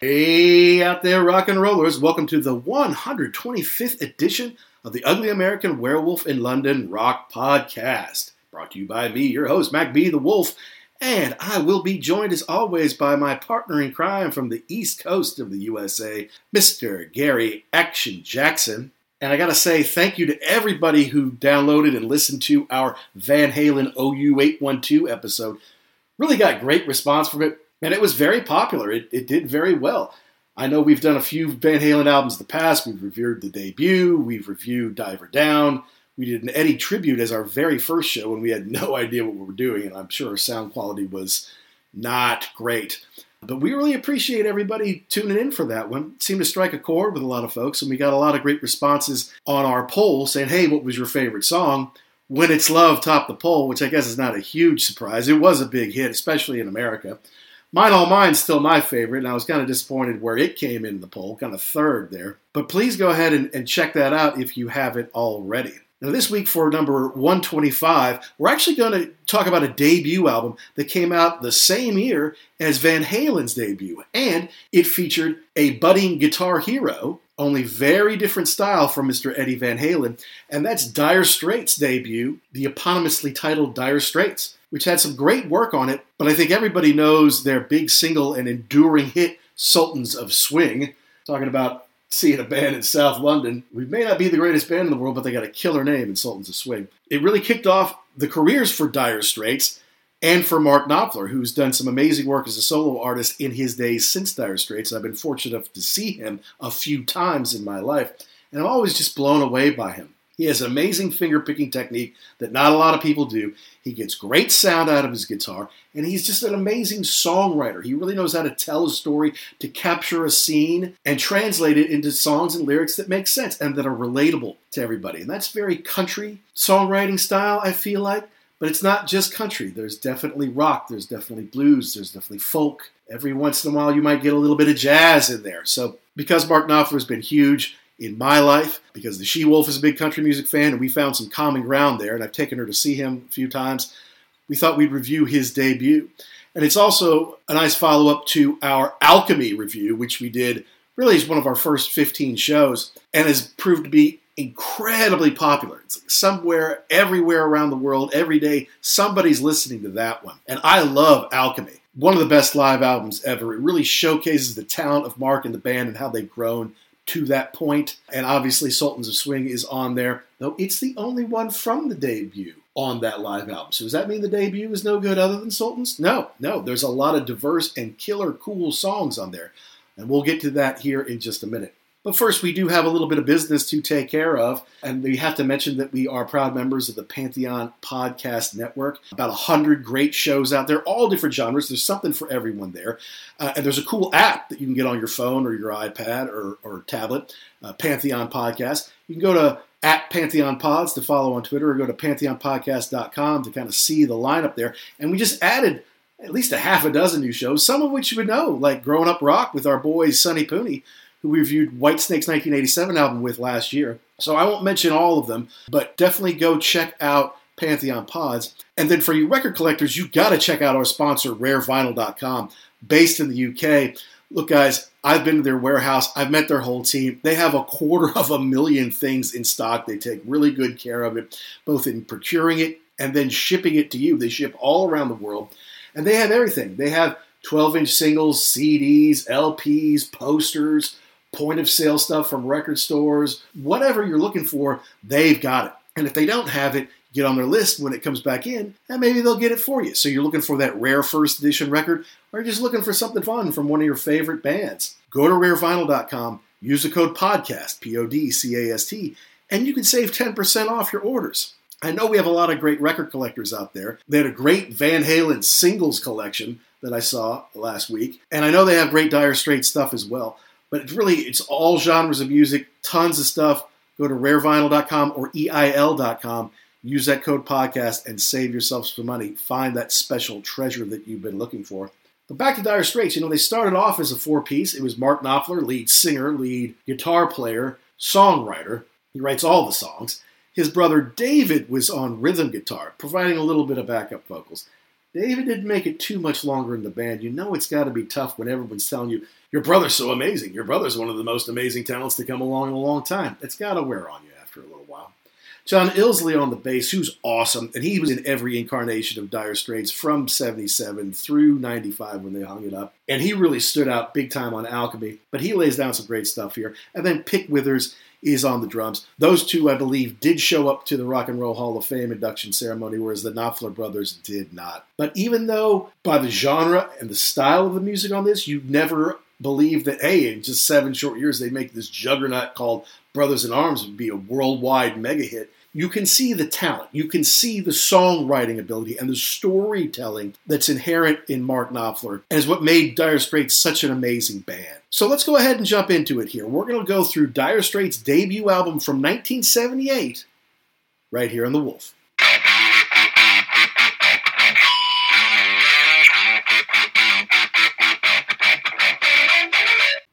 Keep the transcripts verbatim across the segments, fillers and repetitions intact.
Hey out there, rock and rollers. Welcome to the one hundred twenty-fifth edition of the Ugly American Werewolf in London Rock Podcast. Brought to you by me, your host, Mac B. the Wolf. And I will be joined, as always, by my partner in crime from the East Coast of the U S A, Mister Gary Action Jackson. And I gotta say thank you to everybody who downloaded and listened to our Van Halen O U eight twelve episode. Really got great response from it. And it was very popular. It, it did very well. I know we've done a few Van Halen albums in the past. We've reviewed The Debut. We've reviewed Diver Down. We did an Eddie tribute as our very first show, and we had no idea what we were doing. And I'm sure our sound quality was not great. But we really appreciate everybody tuning in for that one. It seemed to strike a chord with a lot of folks. And we got a lot of great responses on our poll saying, hey, what was your favorite song? When It's Love topped the poll, which I guess is not a huge surprise. It was a big hit, especially in America. Mine All Mine's still my favorite, and I was kind of disappointed where it came in the poll, kind of third there. But please go ahead and, and check that out if you haven't already. Now this week for number one twenty-five, we're actually going to talk about a debut album that came out the same year as Van Halen's debut. And it featured a budding guitar hero, only very different style from Mister Eddie Van Halen. And that's Dire Straits' debut, the eponymously titled Dire Straits, which had some great work on it, but I think everybody knows their big single and enduring hit, Sultans of Swing. Talking about seeing a band in South London. We may not be the greatest band in the world, but they got a killer name in Sultans of Swing. It really kicked off the careers for Dire Straits and for Mark Knopfler, who's done some amazing work as a solo artist in his days since Dire Straits. I've been fortunate enough to see him a few times in my life, and I'm always just blown away by him. He has an amazing finger-picking technique that not a lot of people do. He gets great sound out of his guitar, and he's just an amazing songwriter. He really knows how to tell a story, to capture a scene, and translate it into songs and lyrics that make sense and that are relatable to everybody. And that's very country songwriting style, I feel like. But it's not just country. There's definitely rock. There's definitely blues. There's definitely folk. Every once in a while, you might get a little bit of jazz in there. So because Mark Knopfler's been huge in my life, because the She-Wolf is a big country music fan, and we found some common ground there, and I've taken her to see him a few times, we thought we'd review his debut. And it's also a nice follow-up to our Alchemy review, which we did really as one of our first fifteen shows, and has proved to be incredibly popular. It's like somewhere, everywhere around the world, every day, somebody's listening to that one. And I love Alchemy. One of the best live albums ever. It really showcases the talent of Mark and the band and how they've grown to that point. And obviously Sultans of Swing is on there, though it's the only one from the debut on that live album. So does that mean the debut is no good other than Sultans? No, no. There's a lot of diverse and killer cool songs on there. And we'll get to that here in just a minute. But first, we do have a little bit of business to take care of. And we have to mention that we are proud members of the Pantheon Podcast Network. About one hundred great shows out there, all different genres. There's something for everyone there. Uh, and there's a cool app that you can get on your phone or your iPad or, or tablet, uh, Pantheon Podcast. You can go to at Pantheon Pods to follow on Twitter or go to pantheon podcast dot com to kind of see the lineup there. And we just added at least a half a dozen new shows, some of which you would know, like Growing Up Rock with our boy Sonny Pooney, who we reviewed Whitesnake's nineteen eighty-seven album with last year. So I won't mention all of them, but definitely go check out Pantheon Pods. And then for you record collectors, you got to check out our sponsor, rare vinyl dot com, based in the U K. Look, guys, I've been to their warehouse. I've met their whole team. They have a quarter of a million things in stock. They take really good care of it, both in procuring it, and then shipping it to you. They ship all around the world, and they have everything. They have twelve-inch singles, C Ds, L Ps, posters, point-of-sale stuff from record stores. Whatever you're looking for, they've got it. And if they don't have it, get on their list when it comes back in, and maybe they'll get it for you. So you're looking for that rare first edition record, or you're just looking for something fun from one of your favorite bands. Go to rare vinyl dot com, use the code PODCAST, P O D C A S T, and you can save ten percent off your orders. I know we have a lot of great record collectors out there. They had a great Van Halen singles collection that I saw last week, and I know they have great Dire Straits stuff as well, but it's really, it's all genres of music, tons of stuff. Go to rare vinyl dot com or E I L dot com. Use that code podcast and save yourself some money. Find that special treasure that you've been looking for. But back to Dire Straits. You know, they started off as a four-piece. It was Mark Knopfler, lead singer, lead guitar player, songwriter. He writes all the songs. His brother David was on rhythm guitar, providing a little bit of backup vocals. David didn't make it too much longer in the band. You know it's got to be tough when everyone's telling you, your brother's so amazing. Your brother's one of the most amazing talents to come along in a long time. It's got to wear on you after a little while. John Illsley on the bass, who's awesome, and he was in every incarnation of Dire Straits from seventy-seven through ninety-five when they hung it up. And he really stood out big time on Alchemy, but he lays down some great stuff here. And then Pick Withers is on the drums. Those two, I believe, did show up to the Rock and Roll Hall of Fame induction ceremony, whereas the Knopfler brothers did not. But even though by the genre and the style of the music on this, you never believe that, hey, in just seven short years, they make this juggernaut called Brothers in Arms would be a worldwide mega hit. You can see the talent. You can see the songwriting ability and the storytelling that's inherent in Mark Knopfler and is what made Dire Straits such an amazing band. So let's go ahead and jump into it here. We're going to go through Dire Straits' debut album from nineteen seventy-eight right here on The Wolf.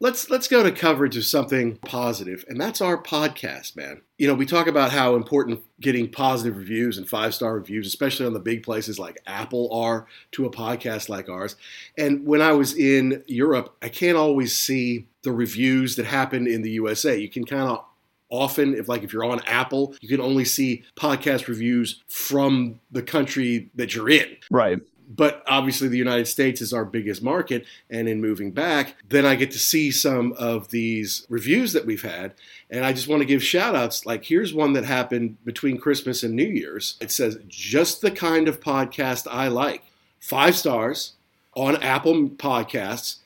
Let's let's go to coverage of something positive, and that's our podcast, man. You know, we talk about how important getting positive reviews and five-star reviews, especially on the big places like Apple, are to a podcast like ours. And when I was in Europe, I can't always see the reviews that happen in the U S A. You can kind of often, if like if you're on Apple, you can only see podcast reviews from the country that you're in. Right. But obviously the United States is our biggest market, and in moving back, then I get to see some of these reviews that we've had, and I just want to give shout-outs. Like, here's one that happened between Christmas and New Year's. It says, just the kind of podcast I like. Five stars on Apple Podcasts.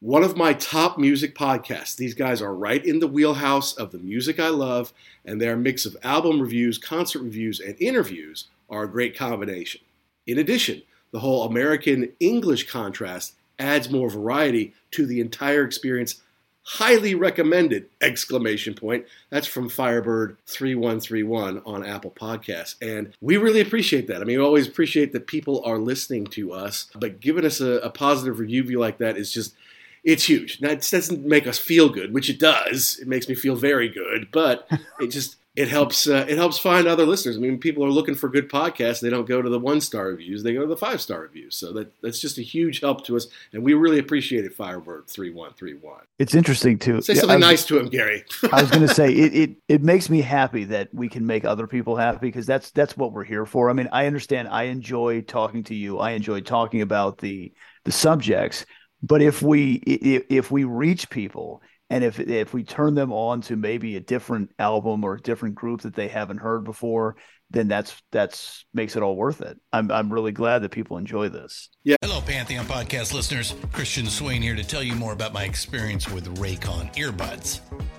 One of my top music podcasts. These guys are right in the wheelhouse of the music I love, and their mix of album reviews, concert reviews, and interviews are a great combination. In addition, the whole American-English contrast adds more variety to the entire experience. Highly recommended! Exclamation point. That's from Firebird three one three one on Apple Podcasts. And we really appreciate that. I mean, we always appreciate that people are listening to us. But giving us a, a positive review like that is just, it's huge. Now, it doesn't make us feel good, which it does. It makes me feel very good. But it just... It helps uh, it helps find other listeners. I mean, people are looking for good podcasts. They don't go to the one-star reviews. They go to the five-star reviews. So that, that's just a huge help to us, and we really appreciate it, Firebird three one three one. It's interesting, too. Say yeah, something was, nice to him, Gary. I was going to say, it, it it makes me happy that we can make other people happy, because that's, that's what we're here for. I mean, I understand. I enjoy talking to you. I enjoy talking about the the subjects. But if we if, if we reach people, and if if we turn them on to maybe a different album or a different group that they haven't heard before, then that's that's makes it all worth it. I'm I'm really glad that people enjoy this. Yeah. Hello, Pantheon Podcast listeners. Christian Swain here to tell you more about my experience with Raycon earbuds.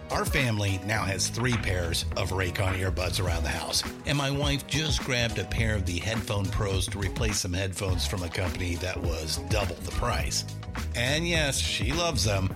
Our family now has three pairs of Raycon earbuds around the house, and my wife just grabbed a pair of the Headphone Pros to replace some headphones from a company that was double the price. And yes, she loves them.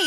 Hey,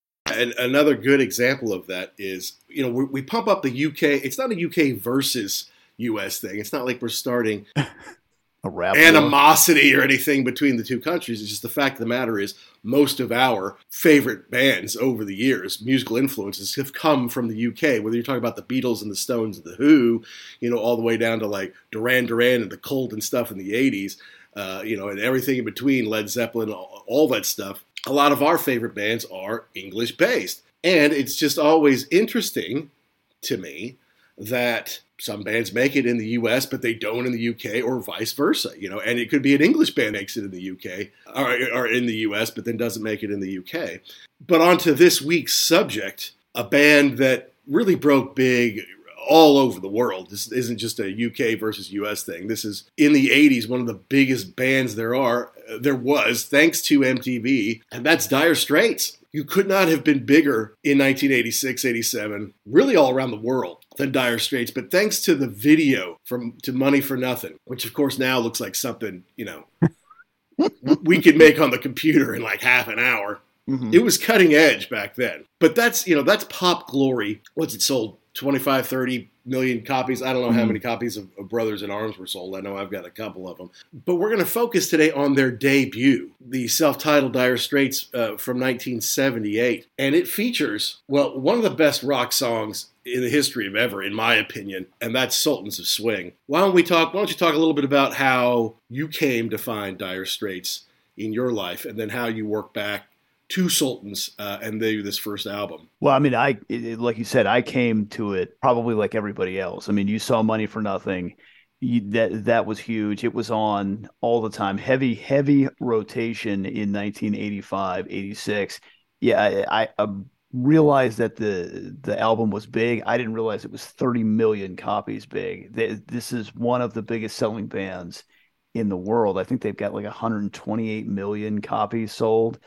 And another good example of that is, you know, we, we pump up the U K. It's not a U K versus U S thing. It's not like we're starting a rap animosity or anything between the two countries. It's just the fact of the matter is most of our favorite bands over the years, musical influences, have come from the U K, whether you're talking about the Beatles and the Stones and the Who, you know, all the way down to like Duran Duran and the Cult and stuff in the eighties, uh, you know, and everything in between, Led Zeppelin, all, all that stuff. A lot of our favorite bands are English-based. And it's just always interesting to me that some bands make it in the U S, but they don't in the U K, or vice versa. You know, and it could be an English band makes it in the U K, or, or in the U S, but then doesn't make it in the U K. But onto this week's subject, a band that really broke big all over the world. This isn't just a U K versus U S thing. This is, in the eighties, one of the biggest bands there are, there was, thanks to M T V, and that's Dire Straits. You could not have been bigger in nineteen eighty-six, eighty-seven, really all around the world, than Dire Straits. But thanks to the video from to Money for Nothing, which of course now looks like something, you know, we could make on the computer in like half an hour. Mm-hmm. It was cutting edge back then. But that's, you know, that's pop glory. Once it sold twenty-five, thirty million copies. I don't know mm-hmm. how many copies of, of Brothers in Arms were sold. I know I've got a couple of them. But we're going to focus today on their debut, the self-titled Dire Straits uh, from nineteen seventy-eight. And it features, well, one of the best rock songs in the history of ever, in my opinion, and that's Sultans of Swing. Why don't we talk, why don't you talk a little bit about how you came to find Dire Straits in your life, and then how you work back Two Sultans uh, and they this first album. Well, I mean, I it, like you said, I came to it probably like everybody else. I mean, you saw Money for Nothing. You, that that was huge. It was on all the time. Heavy, heavy rotation in nineteen eighty-five, eighty-six. Yeah, I, I, I realized that the the album was big. I didn't realize it was thirty million copies big. This is one of the biggest selling bands in the world. I think they've got like one hundred twenty-eight million copies sold.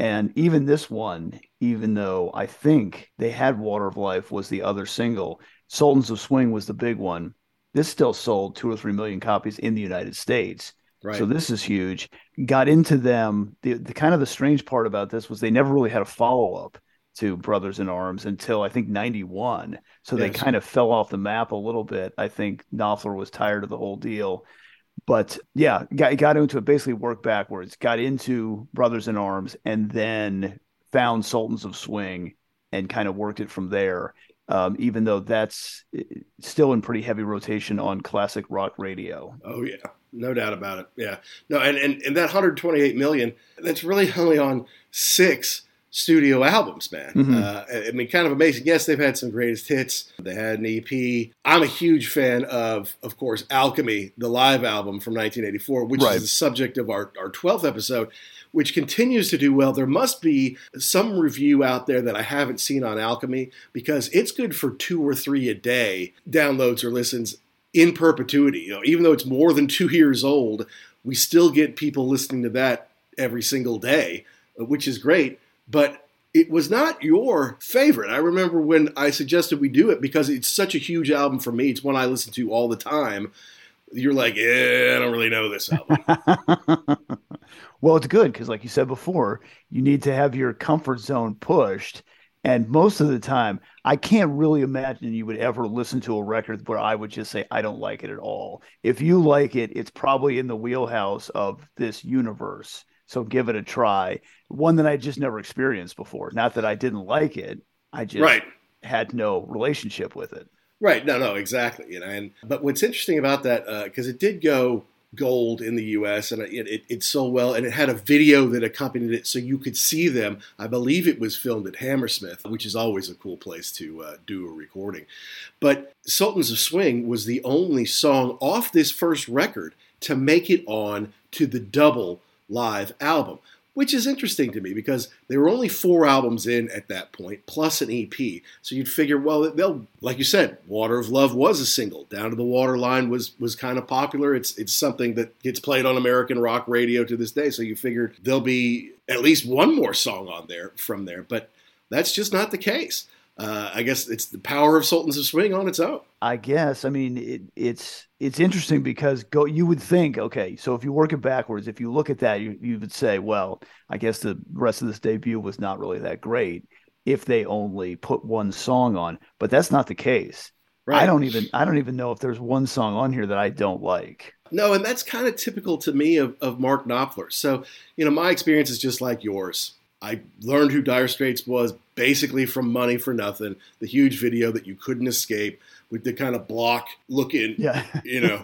And even this one, even though I think they had Water of Life was the other single, Sultans of Swing was the big one. This still sold two or three million copies in the United States. Right. So this is huge. Got into them. The, the kind of the strange part about this was they never really had a follow-up to Brothers in Arms until I think ninety-one. So yes. They kind of fell off the map a little bit. I think Knopfler was tired of the whole deal. But yeah, got, got into it, basically worked backwards, got into Brothers in Arms, and then found Sultans of Swing and kind of worked it from there, um, even though that's still in pretty heavy rotation on classic rock radio. Oh, yeah. No doubt about it. Yeah. No, and, and, and that one hundred twenty-eight million dollars, that's really only on six studio albums, man. Mm-hmm. Uh, I mean, kind of amazing. Yes, they've had some greatest hits. They had an E P. I'm a huge fan of, of course, Alchemy, the live album from nineteen eighty-four, which right. is the subject of our, our twelfth episode, which continues to do well. There must be some review out there that I haven't seen on Alchemy, because it's good for two or three a day downloads or listens in perpetuity. You know, even though it's more than two years old, we still get people listening to that every single day, which is great. But it was not your favorite. I remember when I suggested we do it, because it's such a huge album for me. It's one I listen to all the time. You're like, yeah, I don't really know this album. Well, it's good because, like you said before, you need to have your comfort zone pushed. And most of the time, I can't really imagine you would ever listen to a record where I would just say, I don't like it at all. If you like it, it's probably in the wheelhouse of this universe. So give it a try. One that I just never experienced before. Not that I didn't like it. I just right. had no relationship with it. Right. No, no, exactly. You know, and but what's interesting about that, because uh, it did go gold in the U S and it, it, it sold well, and it had a video that accompanied it so you could see them. I believe it was filmed at Hammersmith, which is always a cool place to uh, do a recording. But Sultans of Swing was the only song off this first record to make it on to the double live album, which is interesting to me because they were only four albums in at that point, plus an E P. So you'd figure, well, they'll, like you said, Water of Love was a single. Down to the Waterline was was kind of popular. It's it's something that gets played on American rock radio to this day. So you figured there'll be at least one more song on there from there. But that's just not the case. Uh, I guess it's the power of Sultans of Swing on its own. I guess. I mean, it, it's it's interesting because go, you would think, okay, so if you work it backwards, if you look at that, you, you would say, well, I guess the rest of this debut was not really that great if they only put one song on. But that's not the case. Right. I don't even I don't even know if there's one song on here that I don't like. No, and that's kind of typical to me of, of Mark Knopfler. So, you know, my experience is just like yours. I learned who Dire Straits was basically from Money for Nothing, the huge video that you couldn't escape with the kind of block looking, yeah. you know,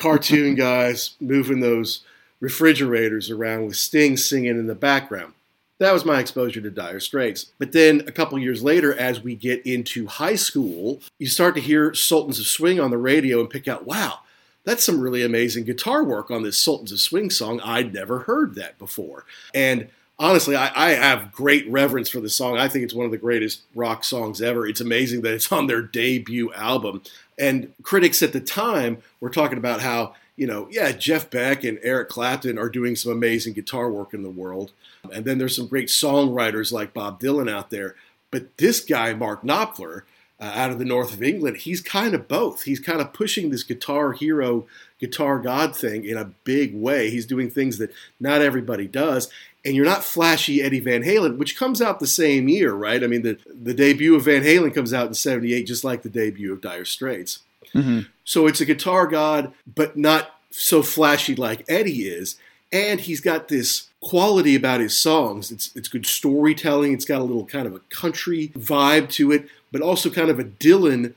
cartoon guys moving those refrigerators around with Sting singing in the background. That was my exposure to Dire Straits. But then a couple years later, as we get into high school, you start to hear Sultans of Swing on the radio and pick out, wow, that's some really amazing guitar work on this Sultans of Swing song. I'd never heard that before. And honestly, I, I have great reverence for the song. I think it's one of the greatest rock songs ever. It's amazing that it's on their debut album. And critics at the time were talking about how, you know, yeah, Jeff Beck and Eric Clapton are doing some amazing guitar work in the world. And then there's some great songwriters like Bob Dylan out there. But this guy, Mark Knopfler, uh, out of the north of England, he's kind of both. He's kind of pushing this guitar hero, guitar god thing in a big way. He's doing things that not everybody does. And you're not flashy Eddie Van Halen, which comes out the same year, right? I mean, the, the debut of Van Halen comes out in seventy-eight, just like the debut of Dire Straits. Mm-hmm. So it's a guitar god, but not so flashy like Eddie is. And he's got this quality about his songs. It's it's good storytelling. It's got a little kind of a country vibe to it, but also kind of a Dylan,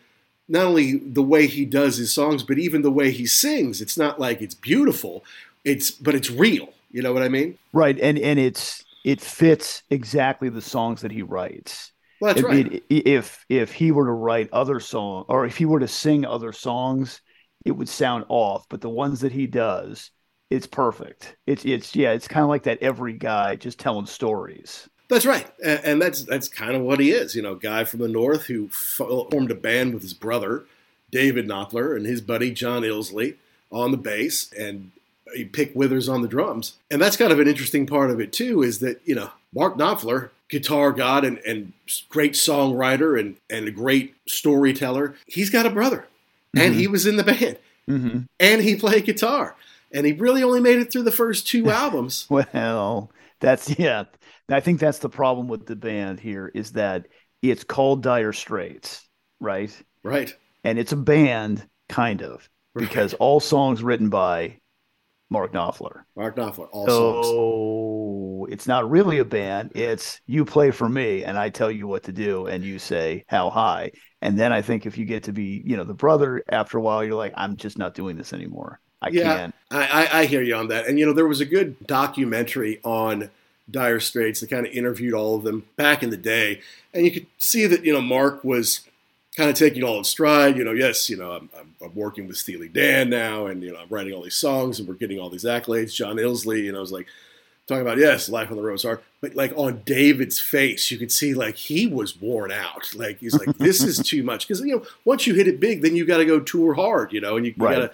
not only the way he does his songs, but even the way he sings. It's not like it's beautiful, it's but it's real. You know what I mean? Right. And and it's it fits exactly the songs that he writes. Well, that's if, right. It, if if he were to write other songs, or if he were to sing other songs, it would sound off. But the ones that he does, it's perfect. It's it's yeah, it's kind of like that every guy just telling stories. That's right. And, and that's that's kind of what he is. You know, guy from the north who formed a band with his brother, David Knopfler, and his buddy, John Illsley, on the bass, and Pick Withers on the drums. And that's kind of an interesting part of it too, is that, you know, Mark Knopfler, guitar god and, and great songwriter and, and a great storyteller, he's got a brother. Mm-hmm. And he was in the band. Mm-hmm. And he played guitar. And he really only made it through the first two albums. Well, that's, yeah. I think that's the problem with the band here, is that it's called Dire Straits, right? Right. And it's a band, kind of, because right. all songs written by Mark Knopfler. Mark Knopfler, all songs. So it's not really a band. It's you play for me and I tell you what to do and you say how high. And then I think if you get to be, you know, the brother, after a while, you're like, I'm just not doing this anymore. I yeah, can't. I, I, I hear you on that. And, you know, there was a good documentary on Dire Straits that kind of interviewed all of them back in the day. And you could see that, you know, Mark was kind of taking it all in stride. You know, yes, you know, I'm, I'm, I'm working with Steely Dan now, and, you know, I'm writing all these songs, and we're getting all these accolades. John Illsley, you know, was like, talking about, yes, life on the road is hard. But, like, on David's face, you could see, like, he was worn out. Like, he's like, this is too much. Because, you know, once you hit it big, then you got to go tour hard, you know, and you, you right. got to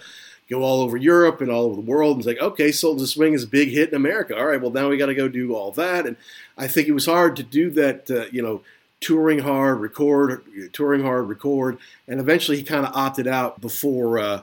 go all over Europe and all over the world. And it's like, okay, Sultans of Swing is a big hit in America. All right, well, now we got to go do all that. And I think it was hard to do that, uh, you know, touring hard, record, touring hard, record. And eventually he kind of opted out before uh,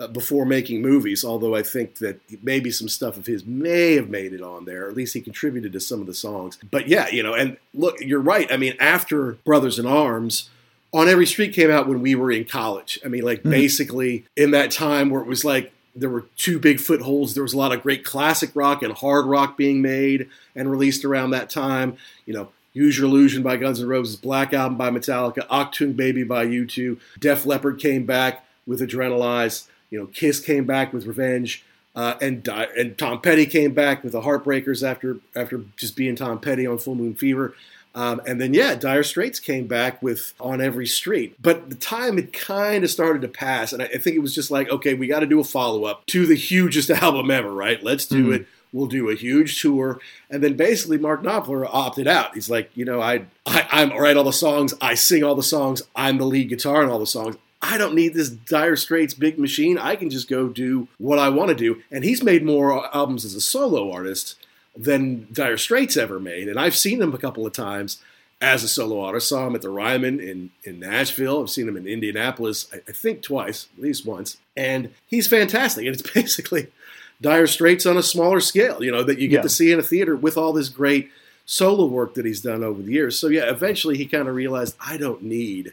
uh, before Making Movies, although I think that maybe some stuff of his may have made it on there. Or at least he contributed to some of the songs. But yeah, you know, and look, you're right. I mean, after Brothers in Arms, On Every Street came out when we were in college. I mean, like, mm-hmm. basically in that time where it was like there were two big footholds. There was a lot of great classic rock and hard rock being made and released around that time. You know, Use Your Illusion by Guns N' Roses, Black Album by Metallica, Octoon Baby by U two. Def Leppard came back with Adrenalize. You know, Kiss came back with Revenge. Uh, and Di- and Tom Petty came back with the Heartbreakers after after just being Tom Petty on Full Moon Fever. Um, and then, yeah, Dire Straits came back with On Every Street. But the time had kind of started to pass. And I, I think it was just like, okay, we got to do a follow-up to the hugest album ever, right? Let's do mm-hmm. it. We'll do a huge tour. And then basically Mark Knopfler opted out. He's like, you know, I, I, I write all the songs. I sing all the songs. I'm the lead guitar in all the songs. I don't need this Dire Straits big machine. I can just go do what I want to do. And he's made more albums as a solo artist than Dire Straits ever made. And I've seen him a couple of times as a solo artist. I saw him at the Ryman in, in Nashville. I've seen him in Indianapolis, I, I think twice, at least once. And he's fantastic. And it's basically Dire Straits on a smaller scale, you know, that you get yeah. to see in a theater with all this great solo work that he's done over the years. So, yeah, eventually he kind of realized, I don't need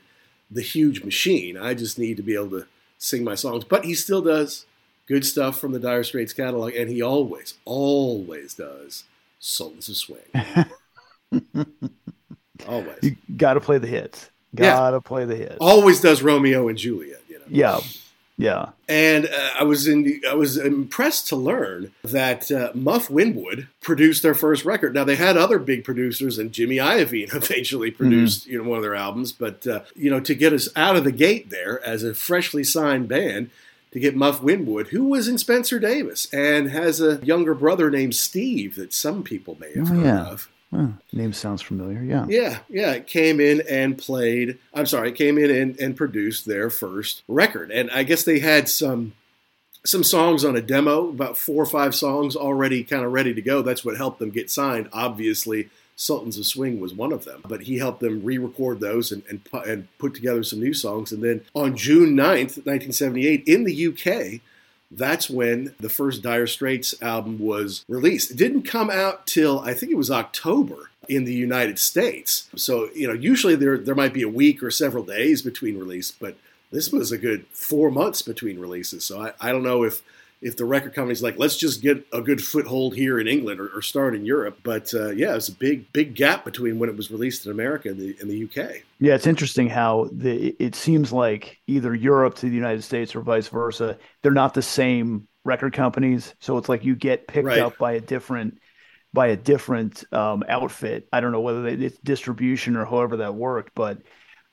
the huge machine. I just need to be able to sing my songs. But he still does good stuff from the Dire Straits catalog, and he always, always does Sultans of Swing. Always. You got to play the hits. Got to yeah. play the hits. Always does Romeo and Juliet. You know? Yeah, yeah. And uh, I was in. I was impressed to learn that uh, Muff Winwood produced their first record. Now they had other big producers, and Jimmy Iovine eventually produced mm-hmm. you know one of their albums. But uh, you know, to get us out of the gate there as a freshly signed band. To get Muff Winwood, who was in Spencer Davis and has a younger brother named Steve that some people may have oh, heard yeah. of. Oh, name sounds familiar, yeah. Yeah, yeah. It came in and played, I'm sorry, it came in and, and produced their first record. And I guess they had some some songs on a demo, about four or five songs already kind of ready to go. That's what helped them get signed. Obviously, Sultans of Swing was one of them, but he helped them re-record those and, and, and put together some new songs. And then on June ninth, nineteen seventy-eight, in the U K, that's when the first Dire Straits album was released. It didn't come out till, I think it was October in the United States. So, you know, usually there there might be a week or several days between release, but this was a good four months between releases. So I, I don't know if... if the record company's like, let's just get a good foothold here in England or, or start in Europe. But uh, yeah, it's a big, big gap between when it was released in America and the, and the U K. Yeah, it's interesting how the, it seems like either Europe to the United States or vice versa, they're not the same record companies. So it's like you get picked right. up by a different by a different um, outfit. I don't know whether they, it's distribution or however that worked, but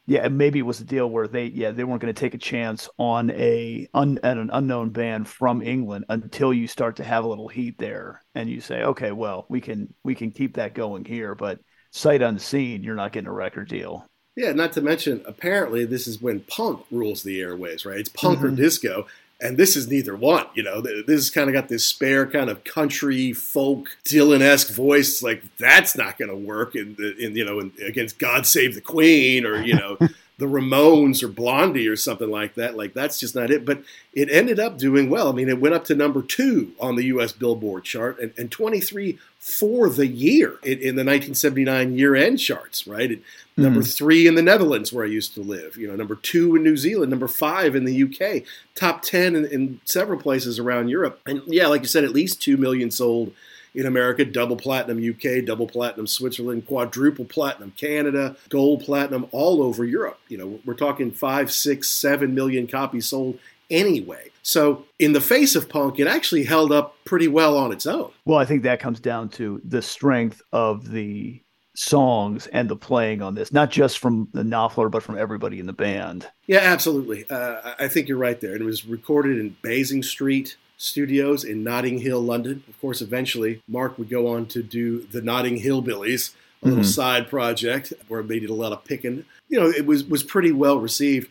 yeah, maybe it was a deal where they, yeah, they weren't going to take a chance on a un, at an unknown band from England until you start to have a little heat there, and you say, okay, well, we can we can keep that going here, but sight unseen, you're not getting a record deal. Yeah, not to mention, apparently, this is when punk rules the airwaves, right? It's punk mm-hmm. or disco, and this is neither one. You know, this has kind of got this spare kind of country folk Dylan-esque voice. It's like that's not going to work in, the, in you know in, against God Save the Queen or you know the Ramones or Blondie or something like that. Like that's just not it. But it ended up doing well. I mean, it went up to number two on the U S Billboard chart and, and twenty-three for the year in, in the nineteen seventy-nine year-end charts. Right, it, mm-hmm. number three in the Netherlands where I used to live. You know, number two in New Zealand, number five in the U K, top ten in, in several places around Europe. And yeah, like you said, at least two million sold in America, double platinum U K, double platinum Switzerland, quadruple platinum Canada, gold platinum all over Europe. You know, we're talking five, six, seven million copies sold anyway. So in the face of punk, it actually held up pretty well on its own. Well, I think that comes down to the strength of the songs and the playing on this, not just from the Knopfler, but from everybody in the band. Yeah, absolutely. Uh, I think you're right there. It was recorded in Basing Street Studios in Notting Hill, London. Of course, eventually, Mark would go on to do the Notting Hillbillies, a little mm-hmm. side project where they did a lot of picking. You know, it was was pretty well received.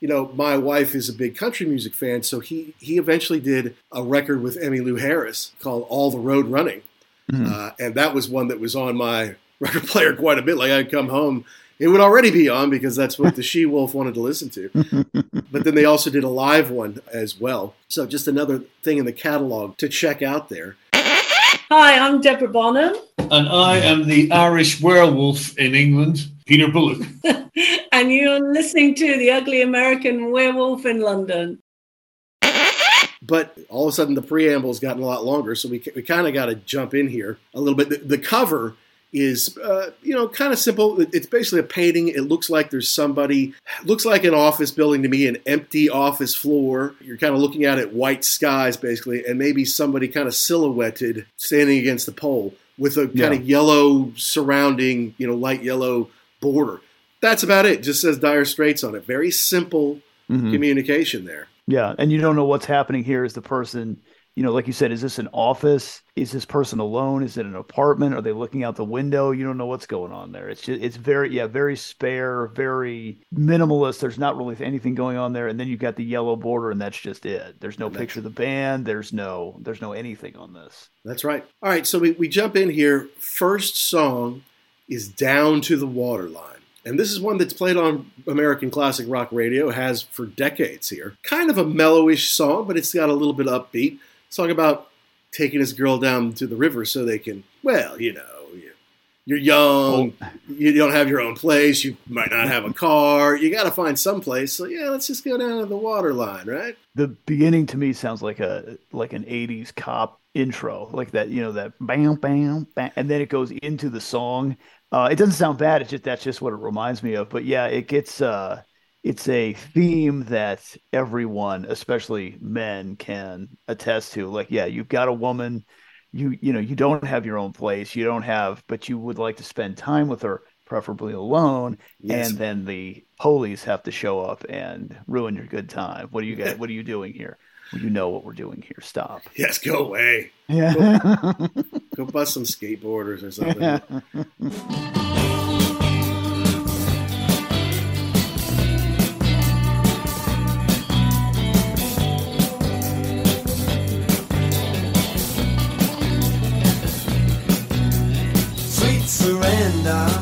You know, my wife is a big country music fan, so he he eventually did a record with Emmylou Lou Harris called All the Road Running. Mm-hmm. Uh, and that was one that was on my record player quite a bit. Like, I'd come home, it would already be on because that's what the She-Wolf wanted to listen to. But then they also did a live one as well. So just another thing in the catalog to check out there. Hi, I'm Deborah Bonham. And I am the Irish werewolf in England, Peter Bullock. And you're listening to The Ugly American Werewolf in London. But all of a sudden, the preamble's gotten a lot longer, so we we kind of got to jump in here a little bit. The, the cover is, uh, you know, kind of simple. It's basically a painting. It looks like there's somebody, looks like an office building to me, an empty office floor. You're kind of looking out at white skies, basically, and maybe somebody kind of silhouetted standing against the pole with a kind of yeah. yellow surrounding, you know, light yellow border. That's about it. Just says Dire Straits on it. Very simple mm-hmm. communication there. Yeah, and you don't know what's happening here is the person, you know, like you said, is this an office? Is this person alone? Is it an apartment? Are they looking out the window? You don't know what's going on there. It's just, it's very, yeah, very spare, very minimalist. There's not really anything going on there. And then you've got the yellow border, and that's just it. There's no that's picture of the band. There's no, there's no anything on this. That's right. All right, so we, we jump in here. First song is Down to the Waterline. And this is one that's played on American classic rock radio, has for decades here. Kind of a mellowish song, but it's got a little bit upbeat. Song about taking his girl down to the river so they can, well, you know, you're young, oh. you don't have your own place, you might not have a car, you got to find some place. So yeah, let's just go down to the waterline, right? The beginning to me sounds like a like an eighties cop intro, like that, you know, that bam, bam, bam, and then it goes into the song. Uh, it doesn't sound bad. It's just that's just what it reminds me of. But yeah, it gets uh, it's a theme that everyone, especially men, can attest to. Like, yeah, you've got a woman, you you know, you don't have your own place, you don't have, but you would like to spend time with her, preferably alone. Yes. And then the police have to show up and ruin your good time. What do you guys? What are you doing here? You know what we're doing here. Stop. Yes, go away. Yeah. Go, go bust some skateboarders or something. Yeah. Sweet surrender.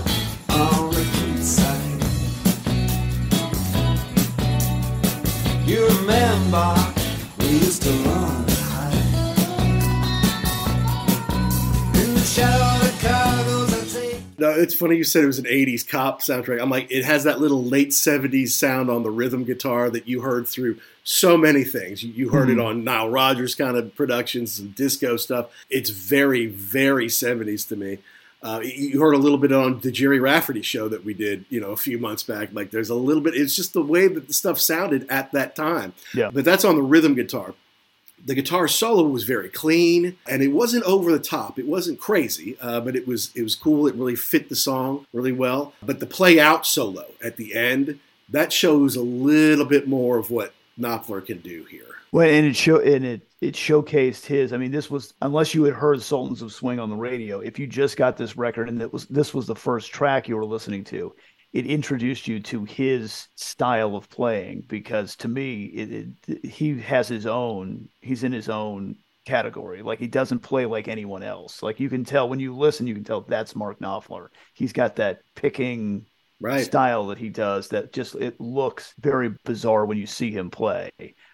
No, it's funny you said it was an eighties cop soundtrack. I'm like, it has that little late seventies sound on the rhythm guitar that you heard through so many things. You heard mm-hmm. it on Nile Rodgers kind of productions, some disco stuff. It's very, very seventies to me. Uh, you heard a little bit on the Jerry Rafferty show that we did, you know, a few months back. Like, there's a little bit. It's just the way that the stuff sounded at that time. Yeah. But that's on the rhythm guitar. The guitar solo was very clean, and it wasn't over the top. It wasn't crazy, uh, but it was it was cool. It really fit the song really well. But the play out solo at the end, that shows a little bit more of what Knopfler can do here. Well, and it show and it it showcased his. I mean, this was, unless you had heard Sultans of Swing on the radio, if you just got this record and that was this was the first track you were listening to, it introduced you to his style of playing, because to me, it, it, he has his own, he's in his own category. Like, he doesn't play like anyone else. Like, you can tell when you listen, you can tell that's Mark Knopfler. He's got that picking right. style that he does that just, it looks very bizarre when you see him play.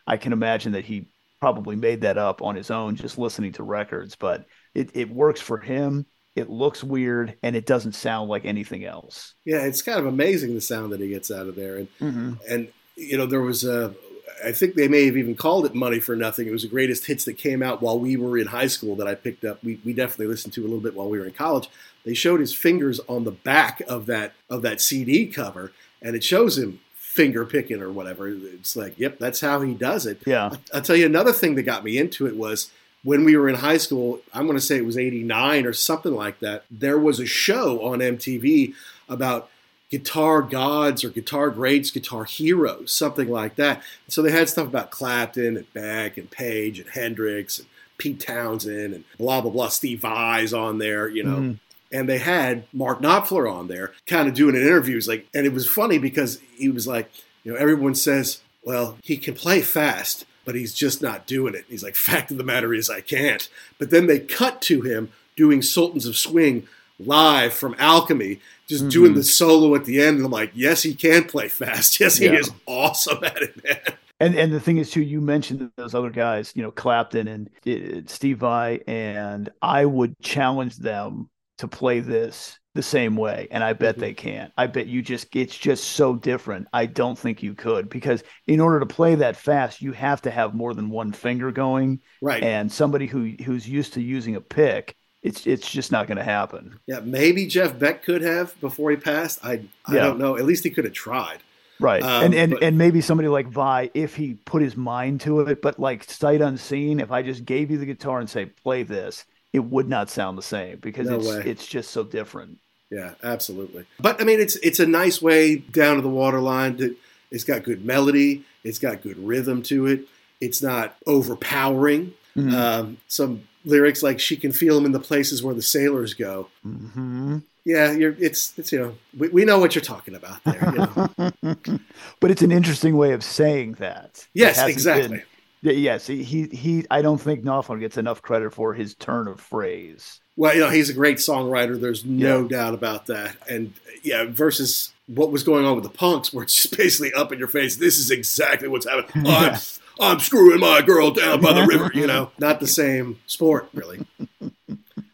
I can imagine that he probably made that up on his own, just listening to records, but it, it works for him. It looks weird, and it doesn't sound like anything else. Yeah, it's kind of amazing the sound that he gets out of there. And, mm-hmm. and you know, there was a – I think they may have even called it Money for Nothing. It was the greatest hits that came out while we were in high school that I picked up. We we definitely listened to a little bit while we were in college. They showed his fingers on the back of that of that C D cover, and it shows him finger picking or whatever. It's like, yep, that's how he does it. Yeah. I'll tell you another thing that got me into it was when we were in high school, I'm going to say it was eighty-nine or something like that. There was a show on M T V about guitar gods or guitar greats, guitar heroes, something like that. So they had stuff about Clapton and Beck and Page and Hendrix and Pete Townsend and blah, blah, blah. Steve Vai's on there, you know. Mm-hmm. And they had Mark Knopfler on there kind of doing an interview. It's like, and it was funny because he was like, you know, everyone says, well, he can play fast, but he's just not doing it. He's like, fact of the matter is I can't. But then they cut to him doing Sultans of Swing live from Alchemy, just mm-hmm. doing the solo at the end. And I'm like, yes, he can play fast. Yes, he yeah. is awesome at it, man. And and the thing is, too, you mentioned those other guys, you know, Clapton and uh, Steve Vai, and I would challenge them to play this the same way. And I bet mm-hmm. they can't. I bet you just, it's just so different. I don't think you could, because in order to play that fast, you have to have more than one finger going. Right. And somebody who who's used to using a pick, it's it's just not going to happen. Yeah. Maybe Jeff Beck could have before he passed. I I yeah. don't know. At least he could have tried. Right. Um, and and, but, and maybe somebody like Vi, if he put his mind to it, but like sight unseen, if I just gave you the guitar and say, play this, it would not sound the same because no it's way. it's just so different. Yeah, absolutely. But I mean, it's it's a nice way down to the waterline. To, it's got good melody. It's got good rhythm to it. It's not overpowering. Mm-hmm. Um, some lyrics like "She can feel them in the places where the sailors go." Mm-hmm. Yeah, you're, it's it's you know we, we know what you're talking about there. You know? But it's an interesting way of saying that. Yes, exactly. Been, Yes, he, he he. I don't think Knopfler gets enough credit for his turn of phrase. Well, you know, he's a great songwriter. There's no yeah. doubt about that. And yeah, versus what was going on with the punks, where it's just basically up in your face. This is exactly what's happening. I'm, I'm screwing my girl down by the river. You know, not the same sport, really.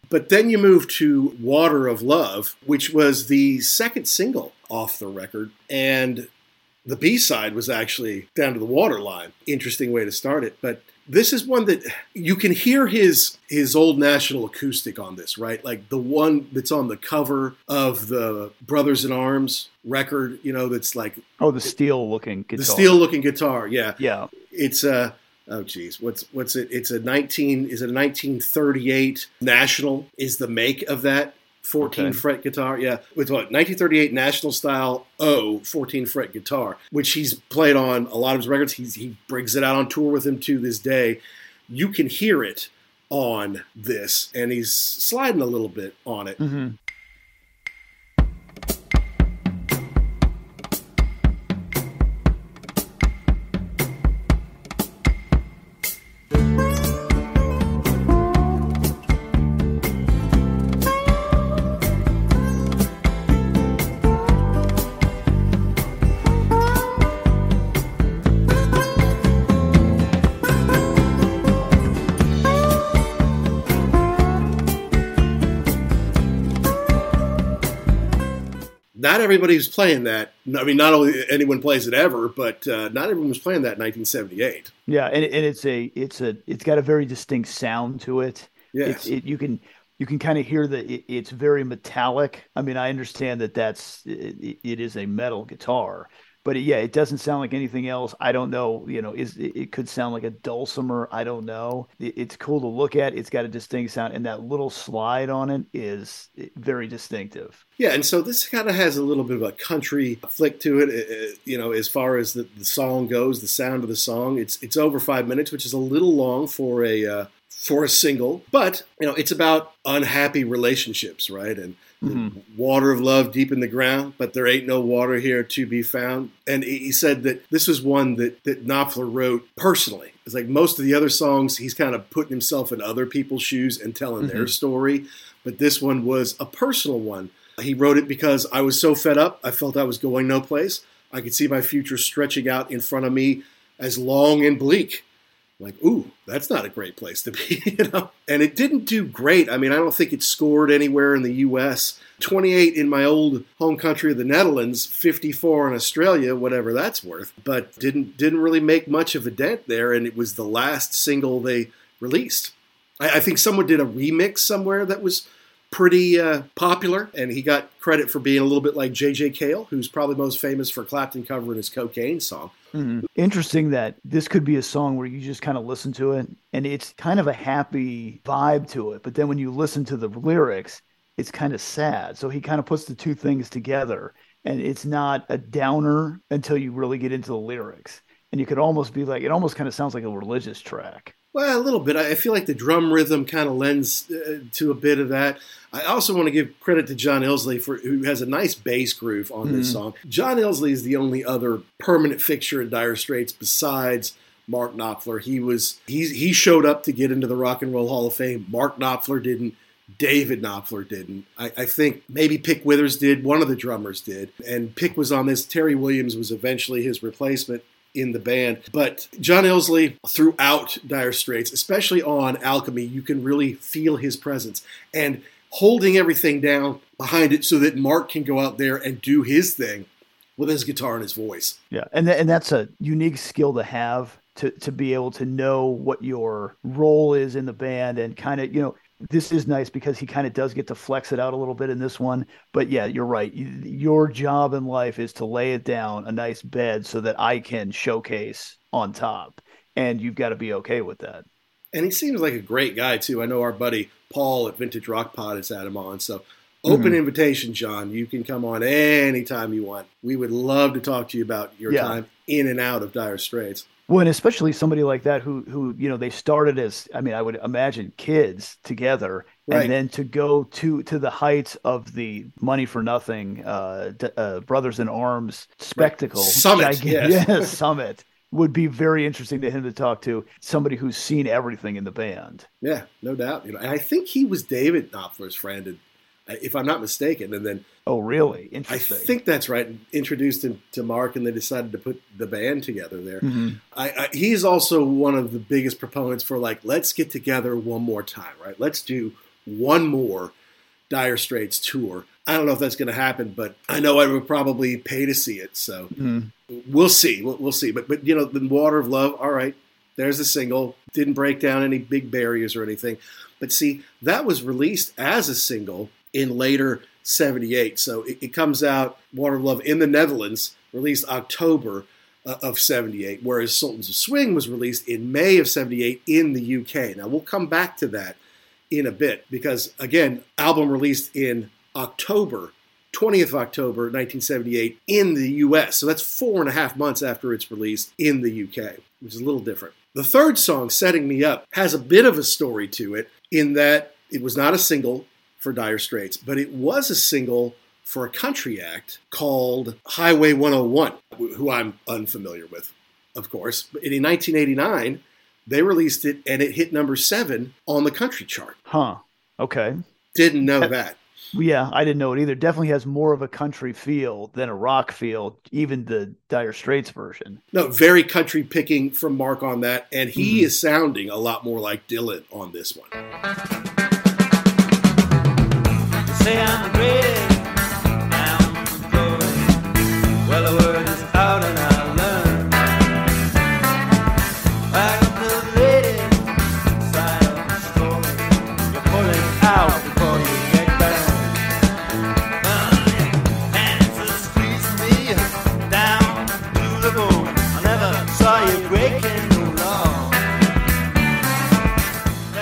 But then you move to Water of Love, which was the second single off the record, and the B-side was actually Down to the Waterline. Interesting way to start it. But this is one that you can hear his his old National acoustic on this, right? Like the one that's on the cover of the Brothers in Arms record, you know, that's like... Oh, the steel-looking guitar. The steel-looking guitar, yeah. Yeah. It's a... Oh, geez. What's what's it? It's a nineteen... Is it a nineteen thirty-eight National is the make of that? fourteen okay. fret guitar, yeah. With what? nineteen thirty-eight National Style O, fourteen fret guitar, which he's played on a lot of his records. He's, he brings it out on tour with him to this day. You can hear it on this, and he's sliding a little bit on it. Mm-hmm. Not everybody was playing that. I mean, not only anyone plays it ever, but uh, not everyone was playing that in nineteen seventy-eight. Yeah, and, and it's a it's a it's got a very distinct sound to it. Yes, it's, it, you can you can kind of hear that it, it's very metallic. I mean, I understand that that's it, it is a metal guitar, but it, yeah, it doesn't sound like anything else. I don't know. You know, is it, it could sound like a dulcimer? I don't know. It, it's cool to look at. It's got a distinct sound, and that little slide on it is very distinctive. Yeah, and so this kind of has a little bit of a country flick to it. You know, as far as the, the song goes, the sound of the song, it's it's over five minutes, which is a little long for a uh, for a single. But you know, it's about unhappy relationships, right? And mm-hmm. water of love deep in the ground, but there ain't no water here to be found. And he said that this was one that, that Knopfler wrote personally. It's like most of the other songs, he's kind of putting himself in other people's shoes and telling mm-hmm. their story. But this one was a personal one. He wrote it because I was so fed up. I felt I was going no place. I could see my future stretching out in front of me as long and bleak. Like, ooh, that's not a great place to be, you know? And it didn't do great. I mean, I don't think it scored anywhere in the U S twenty-eight in my old home country of the Netherlands, fifty-four in Australia, whatever that's worth. But didn't didn't really make much of a dent there, and it was the last single they released. I, I think someone did a remix somewhere that was pretty uh, popular, and he got credit for being a little bit like J J Cale, who's probably most famous for Clapton covering his Cocaine song. Mm-hmm. Interesting that this could be a song where you just kind of listen to it, and it's kind of a happy vibe to it, but then when you listen to the lyrics, it's kind of sad. So he kind of puts the two things together, and it's not a downer until you really get into the lyrics. And you could almost be like, it almost kind of sounds like a religious track. Well, a little bit. I feel like the drum rhythm kind of lends uh, to a bit of that. I also want to give credit to John Illsley, for who has a nice bass groove on mm-hmm. this song. John Illsley is the only other permanent fixture in Dire Straits besides Mark Knopfler. He was he, he showed up to get into the Rock and Roll Hall of Fame. Mark Knopfler didn't. David Knopfler didn't. I, I think maybe Pick Withers did. One of the drummers did. And Pick was on this. Terry Williams was eventually his replacement in the band. But John Illsley, throughout Dire Straits, especially on Alchemy, you can really feel his presence. And holding everything down behind it so that Mark can go out there and do his thing with his guitar and his voice. Yeah, and th- and that's a unique skill to have, to, to be able to know what your role is in the band and kind of, you know, this is nice because he kind of does get to flex it out a little bit in this one. But yeah, you're right. Your job in life is to lay it down a nice bed so that I can showcase on top. And you've got to be okay with that. And he seems like a great guy, too. I know our buddy Paul at Vintage Rock Pod has had him on. So open mm-hmm. invitation, John. You can come on anytime you want. We would love to talk to you about your yeah. time in and out of Dire Straits. Well, and especially somebody like that who, who you know, they started as, I mean, I would imagine kids together. Right. And then to go to, to the heights of the Money for Nothing, uh, uh, Brothers in Arms spectacle. Right. Summit, guess, yes. yes. Summit would be very interesting to him to talk to, somebody who's seen everything in the band. Yeah, no doubt. You know, and I think he was David Knopfler's friend, if I'm not mistaken. And then oh, really? Interesting. I think that's right. Introduced him to Mark, and they decided to put the band together there. Mm-hmm. I, I, he's also one of the biggest proponents for, like, let's get together one more time, right? Let's do one more Dire Straits tour. I don't know if that's going to happen, but I know I would probably pay to see it. So mm-hmm. we'll see. We'll, we'll see. But, but, you know, the Water of Love, all right, there's the single. Didn't break down any big barriers or anything. But, see, that was released as a single in later seventy-eight. So it, it comes out, Water of Love, in the Netherlands, released October uh, of seventy-eight, whereas Sultans of Swing was released in May of seventy-eight in the U K. Now, we'll come back to that in a bit because, again, album released in October, twentieth of October, nineteen seventy-eight in the U S. So that's four and a half months after it's released in the U K, which is a little different. The third song, Setting Me Up, has a bit of a story to it in that it was not a single for Dire Straits, but it was a single for a country act called Highway one oh one, who I'm unfamiliar with, of course. But in nineteen eighty-nine, they released it, and it hit number seven on the country chart. Huh. Okay. Didn't know that. that. Yeah, I didn't know it either. Definitely has more of a country feel than a rock feel, even the Dire Straits version. No, very country picking from Mark on that, and he mm-hmm. is sounding a lot more like Dylan on this one. Say I'm ready, now I'm going. Well, the word is out and I learned. Back up the lady, side of the story. You're pulling out before you get back. My hands are squeezing me down through the road. I never saw you breaking the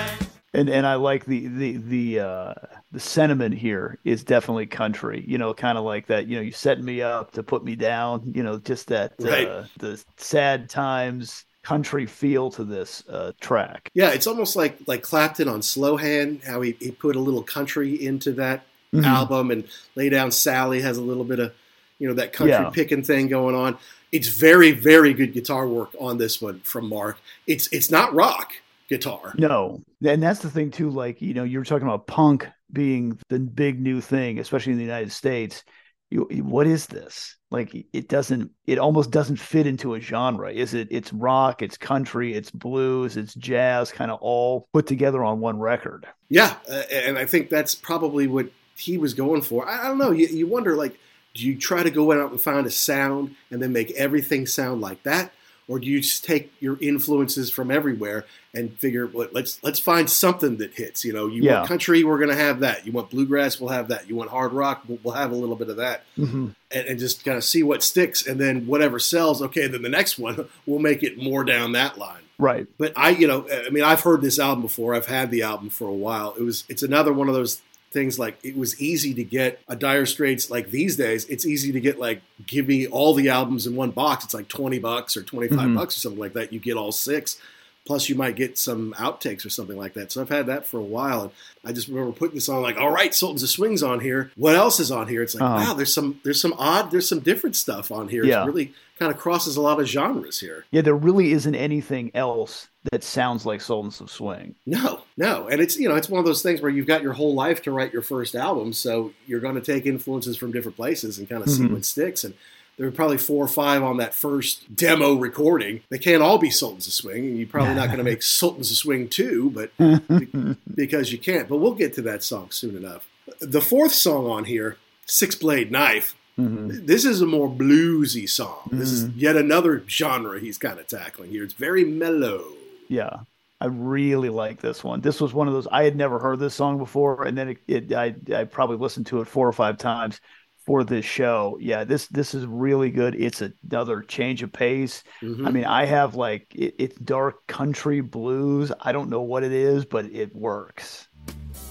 law. And and I like the the the. Uh... The sentiment here is definitely country, you know, kind of like that, you know, you set me up to put me down, you know, just that, right. uh, the sad times country feel to this uh, track. Yeah, it's almost like like Clapton on Slow Hand, how he, he put a little country into that mm-hmm. album, and Lay Down Sally has a little bit of, you know, that country yeah. picking thing going on. It's very, very good guitar work on this one from Mark. It's, it's not rock guitar. No. And that's the thing too, like, you know, you were talking about punk being the big new thing, especially in the United States. You, what is this? Like, it doesn't, it almost doesn't fit into a genre. Is it, it's rock, it's country, it's blues, it's jazz, kind of all put together on one record. Yeah. Uh, and I think that's probably what he was going for. I, I don't know. You, you wonder, like, do you try to go out and find a sound and then make everything sound like that? Or do you just take your influences from everywhere and figure, well, let's let's find something that hits? You know, you yeah. want country, we're going to have that. You want bluegrass, we'll have that. You want hard rock, we'll, we'll have a little bit of that. Mm-hmm. And, and just kind of see what sticks. And then whatever sells, okay, then the next one, we'll make it more down that line. Right. But I, you know, I mean, I've heard this album before. I've had the album for a while. It was, it's another one of those things like it was easy to get a Dire Straits, like these days, it's easy to get like, give me all the albums in one box. It's like twenty bucks or twenty-five mm-hmm. bucks or something like that. You get all six. Plus you might get some outtakes or something like that. So I've had that for a while. And I just remember putting this on like, all right, Sultans of Swing's on here. What else is on here? It's like, uh-huh. wow, there's some, there's some odd, there's some different stuff on here. Yeah. It really kind of crosses a lot of genres here. Yeah. There really isn't anything else that sounds like Sultans of Swing. No, no. And it's, you know, it's one of those things where you've got your whole life to write your first album. So you're going to take influences from different places and kind of mm-hmm. see what sticks. And there were probably four or five on that first demo recording. They can't all be Sultans of Swing, and you're probably not going to make Sultans of Swing two, but be- because you can't. But we'll get to that song soon enough. The fourth song on here, Six Blade Knife, mm-hmm. this is a more bluesy song. Mm-hmm. This is yet another genre he's kind of tackling here. It's very mellow. Yeah. I really like this one. This was one of those, I had never heard this song before, and then it, it, I, I probably listened to it four or five times for this show. Yeah, this this is really good. It's another change of pace. Mm-hmm. I mean, I have like, it, it's dark country blues. I don't know what it is, but it works.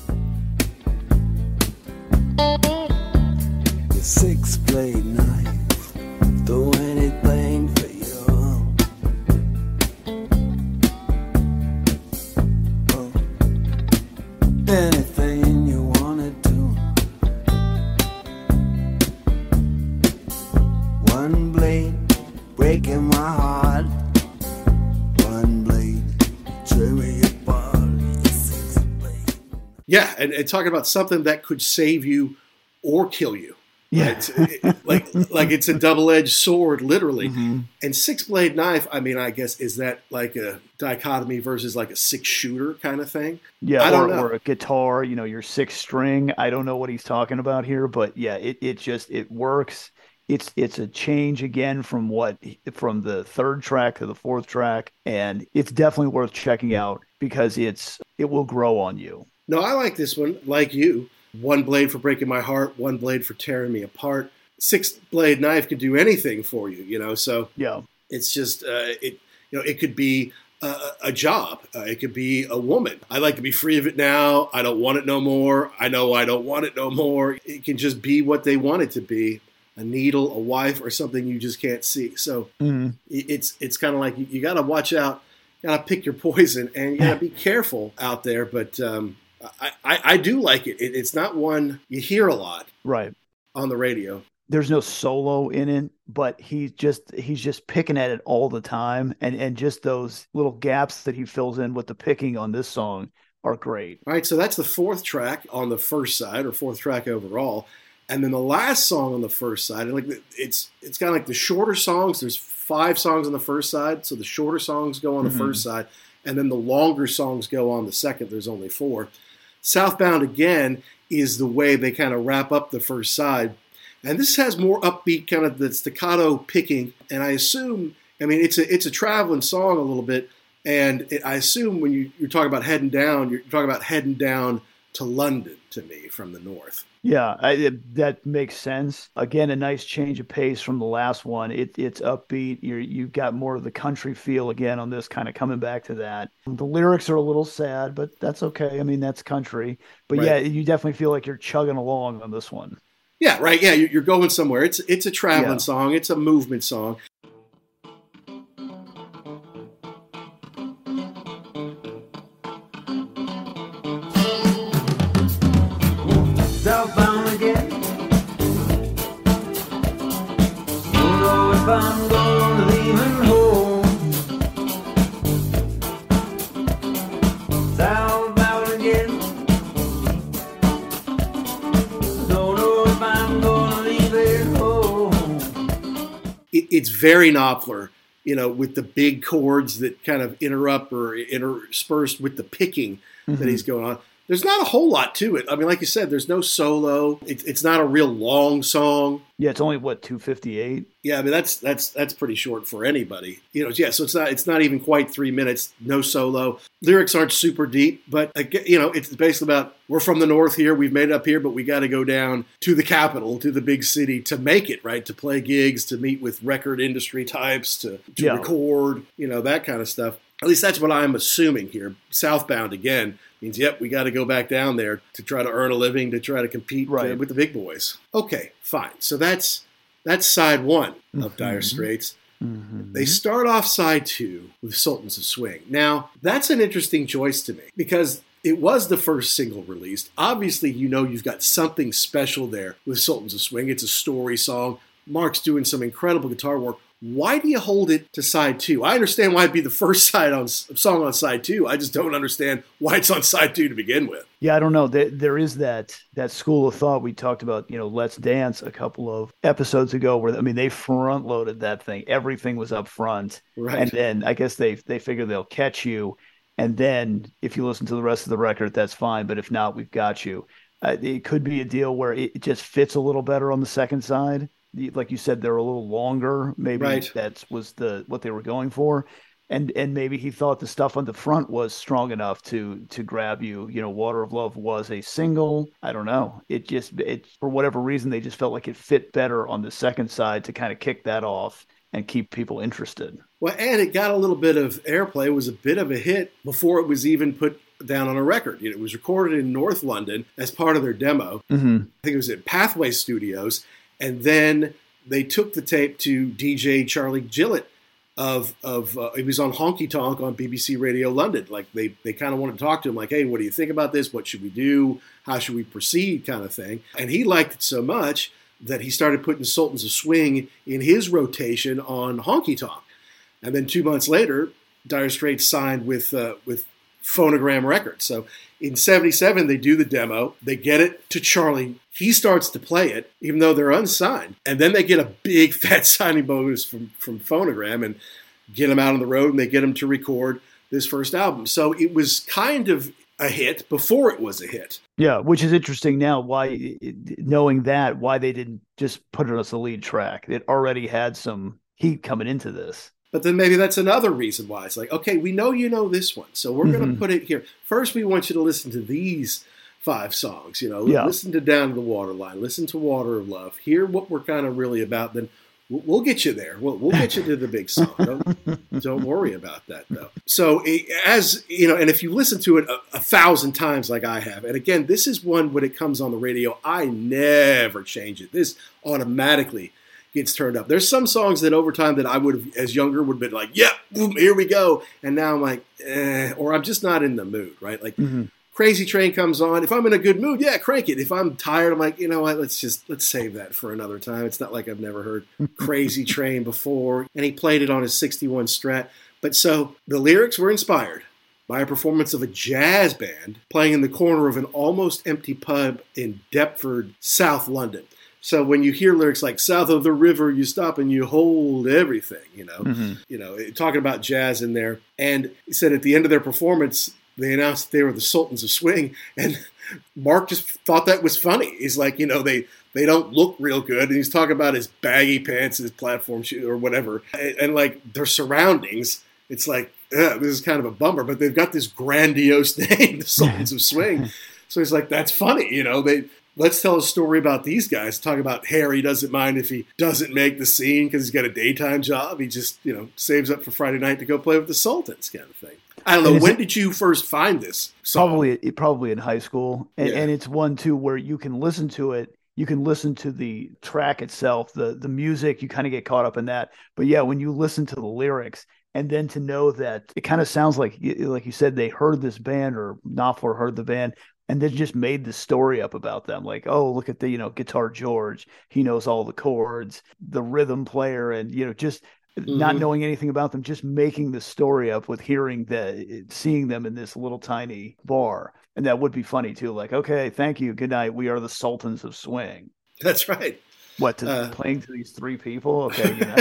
The six-blade knife, do anything for you. Oh. Anything. One blade breaking my heart. One blade tearing your body. Yeah, and, and talking about something that could save you or kill you. Yeah, right? it, like like it's a double-edged sword, literally. Mm-hmm. And six-blade knife. I mean, I guess is that like a dichotomy versus like a six-shooter kind of thing? Yeah, I don't or, know. Or a guitar. You know, your six-string. I don't know what he's talking about here, but yeah, it, it just it works. It's it's a change again from what from the third track to the fourth track, and it's definitely worth checking out because it's it will grow on you. No, I like this one, like you. One blade for breaking my heart, one blade for tearing me apart. Six blade knife could do anything for you, you know. So yeah, it's just uh, it you know it could be a, a job, uh, it could be a woman. I'd like to be free of it now. I don't want it no more. I know I don't want it no more. It can just be what they want it to be. A needle, a wife, or something you just can't see. So mm-hmm. it's it's kind of like you, you got to watch out, got to pick your poison, and you got to be careful out there. But um, I, I, I do like it. it. It's not one you hear a lot right on the radio. There's no solo in it, but he's just he's just picking at it all the time, and and just those little gaps that he fills in with the picking on this song are great. All right, so that's the fourth track on the first side, or fourth track overall. And then the last song on the first side, and like it's it's kind of like the shorter songs. There's five songs on the first side, so the shorter songs go on the mm-hmm. first side, and then the longer songs go on the second. There's only four. Southbound Again is the way they kind of wrap up the first side, and this has more upbeat kind of the staccato picking. And I assume, I mean, it's a it's a traveling song a little bit, and it, I assume when you, you're talking about heading down, you're talking about heading down to London to me from the north. Yeah, I, it, that makes sense. Again, a nice change of pace from the last one. It, it's upbeat. You're, you've got more of the country feel again on this, kind of coming back to that. The lyrics are a little sad, but that's okay. I mean, that's country. But right. yeah, you definitely feel like you're chugging along on this one. Yeah, right. Yeah, you're going somewhere. It's, it's a traveling yeah. song. It's a movement song. I'm gonna leave and home. Southbound again. Don't know if I'm gonna leave it home. It, it's very Knopfler, you know, with the big chords that kind of interrupt or interspersed with the picking mm-hmm. that he's going on. There's not a whole lot to it. I mean, like you said, there's no solo. It, it's not a real long song. Yeah, it's only, what, two fifty-eight? Yeah, I mean, that's that's that's pretty short for anybody. You know, yeah, so it's not it's not even quite three minutes, no solo. Lyrics aren't super deep, but, you know, it's basically about, we're from the north here, we've made it up here, but we got to go down to the capital, to the big city to make it, right? To play gigs, to meet with record industry types, to, to yeah. record, you know, that kind of stuff. At least that's what I'm assuming here. Southbound, again, means, yep, we got to go back down there to try to earn a living, to try to compete right. uh, with the big boys. Okay, fine. So that's that's side one of mm-hmm. Dire Straits. Mm-hmm. They start off side two with Sultans of Swing. Now, that's an interesting choice to me because it was the first single released. Obviously, you know you've got something special there with Sultans of Swing. It's a story song. Mark's doing some incredible guitar work. Why do you hold it to side two? I understand why it'd be the first side on song on side two. I just don't understand why it's on side two to begin with. Yeah, I don't know. There, there is that that school of thought we talked about, you know, Let's Dance a couple of episodes ago where, I mean, they front loaded that thing. Everything was up front. Right. And then I guess they they figure they'll catch you. And then if you listen to the rest of the record, that's fine. But if not, we've got you. Uh, it could be a deal where it, it just fits a little better on the second side. Like you said, they're a little longer. Maybe right. that was the what they were going for, and and maybe he thought the stuff on the front was strong enough to to grab you. You know, Water of Love was a single. I don't know. It just it for whatever reason they just felt like it fit better on the second side to kind of kick that off and keep people interested. Well, and it got a little bit of airplay. It was a bit of a hit before it was even put down on a record. It was recorded in North London as part of their demo. Mm-hmm. I think it was at Pathway Studios. And then they took the tape to D J Charlie Gillett of, of uh, it was on Honky Tonk on B B C Radio London. Like they, they kind of wanted to talk to him like, hey, what do you think about this? What should we do? How should we proceed kind of thing? And he liked it so much that he started putting Sultans of Swing in his rotation on Honky Tonk. And then two months later, Dire Straits signed with uh, with Phonogram Records. So in seventy-seven, they do the demo. They get it to Charlie. He starts to play it, even though they're unsigned. And then they get a big, fat signing bonus from, from Phonogram and get him out on the road, and they get him to record this first album. So it was kind of a hit before it was a hit. Yeah, which is interesting now, why, knowing that, why they didn't just put it as a lead track. It already had some heat coming into this. But then maybe that's another reason why it's like, okay, we know you know this one, so we're mm-hmm. going to put it here. First, we want you to listen to these five songs. You know, yeah. listen to Down to the Waterline, listen to Water of Love, hear what we're kind of really about. Then we'll get you there. We'll, we'll get you to the big song. Don't, don't worry about that, though. So it, as you know, and if you listen to it a, a thousand times, like I have, and again, this is one when it comes on the radio, I never change it. This automatically gets turned up. There's some songs that over time that I would have, as younger, would have been like, yep, boom, here we go. And now I'm like, eh, or I'm just not in the mood, right? Like mm-hmm. Crazy Train comes on. If I'm in a good mood, yeah, crank it. If I'm tired, I'm like, you know what, let's just, let's save that for another time. It's not like I've never heard Crazy Train before. And he played it on his sixty-one Strat. But so the lyrics were inspired by a performance of a jazz band playing in the corner of an almost empty pub in Deptford, South London. So when you hear lyrics like "South of the River," you stop and you hold everything, you know, mm-hmm. you know, talking about jazz in there. And he said at the end of their performance, they announced they were the Sultans of Swing, and Mark just thought that was funny. He's like, you know, they they don't look real good, and he's talking about his baggy pants, his platform shoes, or whatever, and, and like their surroundings. It's like this is kind of a bummer, but they've got this grandiose name, the Sultans of Swing. So he's like, that's funny, you know, they. Let's tell a story about these guys. Talk about Harry doesn't mind if he doesn't make the scene because he's got a daytime job. He just, you know, saves up for Friday night to go play with the Sultans kind of thing. I don't know. When did you first find this song? Probably, probably in high school. And, yeah. and it's one, too, where you can listen to it. You can listen to the track itself, the, the music. You kind of get caught up in that. But, yeah, when you listen to the lyrics and then to know that it kind of sounds like, like you said, they heard this band or Knopfler heard the band. And they just made the story up about them. Like, oh, look at the, you know, Guitar George. He knows all the chords, the rhythm player, and, you know, just mm-hmm. not knowing anything about them, just making the story up with hearing the, seeing them in this little tiny bar. And that would be funny, too. Like, okay, thank you. Good night. We are the Sultans of Swing. That's right. What, to, uh, playing to these three people? Okay, you know,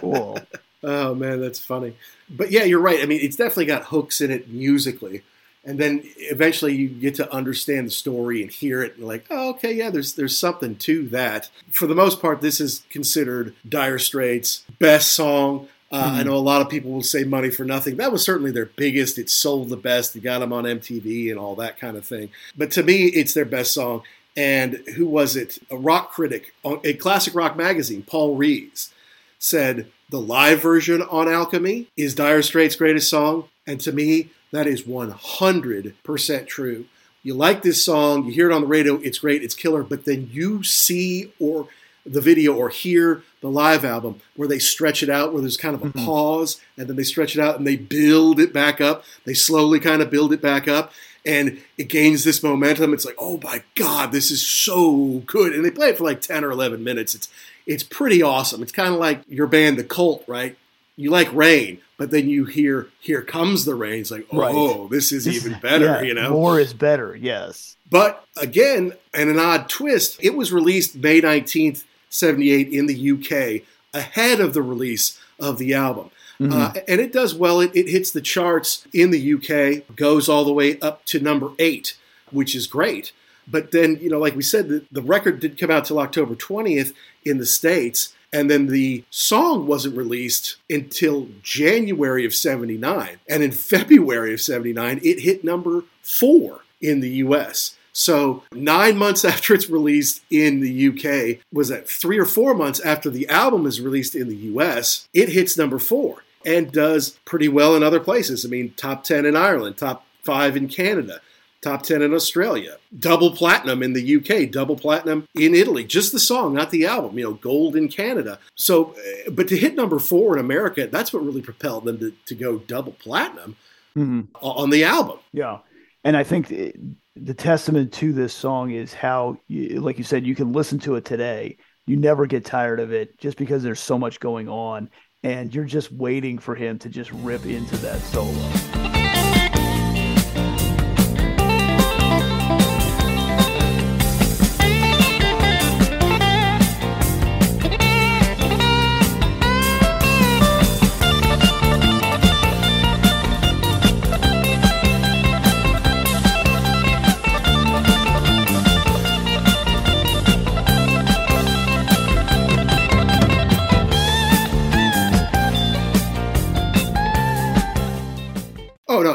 cool. Oh, man, that's funny. But yeah, you're right. I mean, it's definitely got hooks in it musically. And then eventually you get to understand the story and hear it and like, oh, okay, yeah, there's there's something to that. For the most part, this is considered Dire Straits' best song. Uh, mm-hmm. I know a lot of people will say Money for Nothing. That was certainly their biggest. It sold the best. It got them on M T V and all that kind of thing. But to me, it's their best song. And who was it? A rock critic, a classic rock magazine, Paul Rees, said the live version on Alchemy is Dire Straits' greatest song. And to me, that is one hundred percent true. You like this song, you hear it on the radio, it's great, it's killer, but then you see or the video or hear the live album where they stretch it out, where there's kind of a mm-hmm. pause, and then they stretch it out and they build it back up. They slowly kind of build it back up, and it gains this momentum. It's like, oh my God, this is so good. And they play it for like ten or eleven minutes. It's it's pretty awesome. It's kind of like your band, The Cult, right? You like rain, but then you hear, here comes the rain. It's like, oh, right. this is even better, yeah, you know? More is better, yes. But again, and an odd twist, it was released May nineteenth, seventy-eight in the U K, ahead of the release of the album. Mm-hmm. Uh, and it does well. It, it hits the charts in the U K, goes all the way up to number eight, which is great. But then, you know, like we said, the, the record didn't come out till October twentieth in the States. And then the song wasn't released until January of seventy-nine. And in February of seventy-nine, it hit number four in the U S. So nine months after it's released in the U K, was that three or four months after the album is released in the U S, it hits number four and does pretty well in other places. I mean, top ten in Ireland, top five in Canada, top ten in Australia, double platinum in the U K, double platinum in Italy. Just the song, not the album, you know, gold in Canada. So, but to hit number four in America, that's what really propelled them to, to go double platinum mm-hmm. on the album. Yeah. And I think it, the testament to this song is how, you, like you said, you can listen to it today. You never get tired of it just because there's so much going on. And you're just waiting for him to just rip into that solo.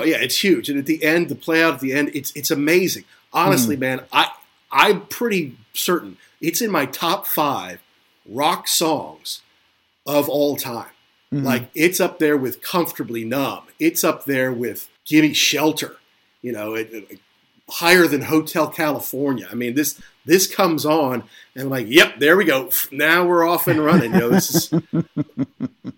Yeah, it's huge. And at the end, the play out at the end, it's it's amazing. Honestly, mm. man, I, I'm pretty certain it's in my top five rock songs of all time. Mm. Like, it's up there with Comfortably Numb. It's up there with Gimme Shelter, you know, it, it, higher than Hotel California. I mean, this this comes on, and I'm like, yep, there we go. Now we're off and running. You know, this is...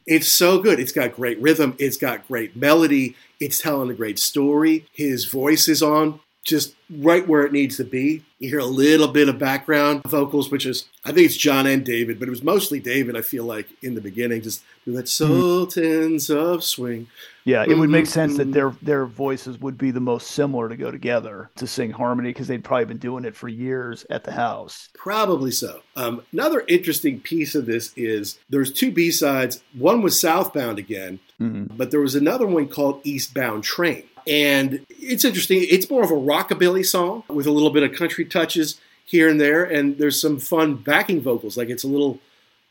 It's so good. It's got great rhythm. It's got great melody. It's telling a great story. His voice is on just right where it needs to be. You hear a little bit of background vocals, which is, I think it's John and David, but it was mostly David, I feel like, in the beginning. Just do that Sultans mm-hmm. of Swing. Yeah, it mm-hmm. would make sense that their their voices would be the most similar to go together to sing harmony because they'd probably been doing it for years at the house. Probably so. Um, another interesting piece of this is there's two B-sides. One was Southbound Again, mm-hmm. but there was another one called Eastbound Train. And it's interesting. It's more of a rockabilly song with a little bit of country touches here and there. And there's some fun backing vocals. Like it's a little,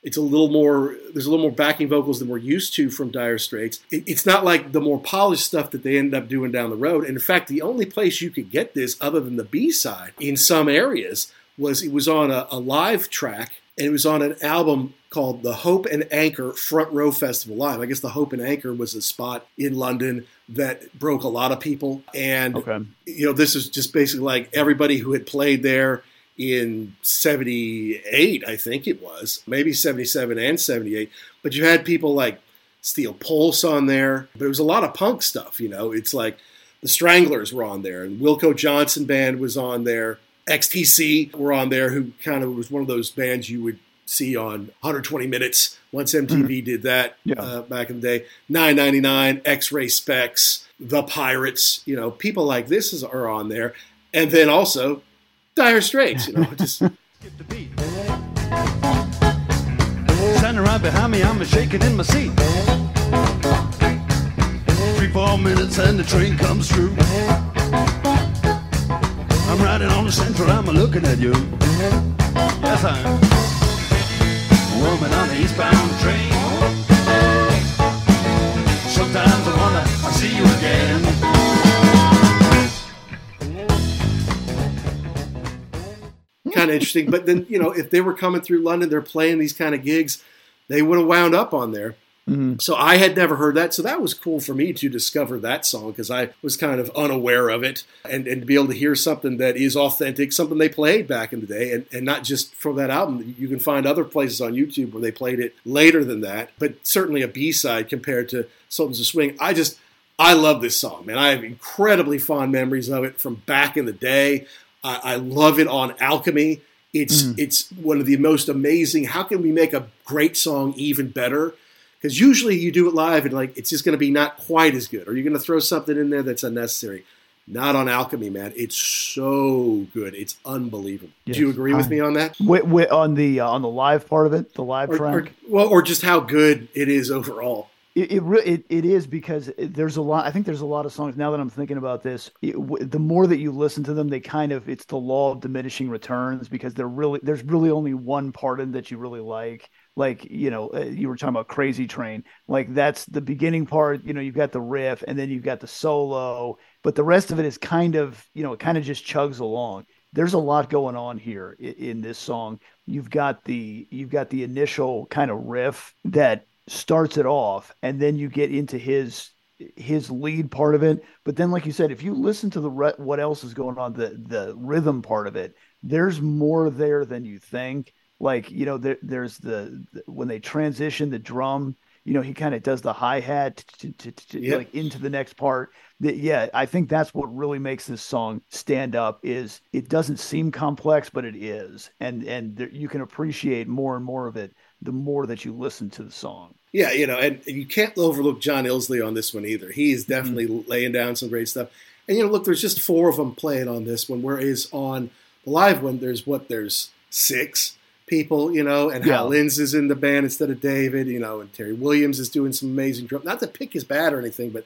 it's a little more, there's a little more backing vocals than we're used to from Dire Straits. It, it's not like the more polished stuff that they ended up doing down the road. And in fact, the only place you could get this other than the B-side in some areas was it was on a, a live track. And it was on an album called the Hope and Anchor Front Row Festival Live. I guess the Hope and Anchor was a spot in London that broke a lot of people. And, okay. you know, this is just basically like everybody who had played there in seventy-eight, I think it was, maybe seventy-seven and seventy-eight. But you had people like Steel Pulse on there. But it was a lot of punk stuff, you know. It's like the Stranglers were on there and Wilco Johnson Band was on there. X T C were on there, who kind of was one of those bands you would see on one hundred twenty minutes once M T V mm-hmm. did that yeah. uh, back in the day. nine ninety-nine, X-Ray Specs, The Pirates, you know, people like this is, are on there. And then also Dire Straits, you know, just skip the beat. Standing right behind me, I'm shaking in my seat. Three, four minutes and the train comes through. I'm riding on the Central, I'm looking at you. Yes, I am. Woman on the eastbound train. Sometimes I wonder I'll see you again. Kind of interesting, but then, you know, if they were coming through London, they're playing these kind of gigs, they would have wound up on there. Mm-hmm. So I had never heard that. So that was cool for me to discover that song because I was kind of unaware of it, and, and to be able to hear something that is authentic, something they played back in the day, and, and not just from that album. You can find other places on YouTube where they played it later than that, but certainly a B-side compared to Sultans of Swing. I just, I love this song, man. I have incredibly fond memories of it from back in the day. I, I love it on Alchemy. It's, mm. it's one of the most amazing, how can we make a great song even better? Because usually you do it live and like it's just going to be not quite as good. Or you're going to throw something in there that's unnecessary. Not on Alchemy, man. It's so good. It's unbelievable. Yes. Do you agree with I, me on that? With, with, on the uh, on the live part of it, the live or, track? Or, well, or just how good it is overall. It it, re- it it is because there's a lot. I think there's a lot of songs. Now that I'm thinking about this, it, w- the more that you listen to them, they kind of it's the law of diminishing returns because they're really there's really only one part in that you really like. Like, you know, you were talking about Crazy Train. Like that's the beginning part. You know, you've got the riff and then you've got the solo, but the rest of it is kind of, you know, it kind of just chugs along. There's a lot going on here in, in this song. You've got the you've got the initial kind of riff that starts it off, and then you get into his his lead part of it. But then, like you said, if you listen to the re- what else is going on, the the rhythm part of it, there's more there than you think. Like, you know, there, there's the, the when they transition the drum, you know, he kind of does the hi-hat t- t- t- yep. like into the next part. The, yeah, I think that's what really makes this song stand up is it doesn't seem complex, but it is. And, and there, you can appreciate more and more of it the more that you listen to the song. Yeah, you know, and, and you can't overlook John Illsley on this one either. He is definitely mm-hmm. laying down some great stuff. And, you know, look, there's just four of them playing on this one, whereas on the live one, there's what, there's six people, you know, and yeah. Hal Linz is in the band instead of David, you know, and Terry Williams is doing some amazing drum. Not that Pick is bad or anything, but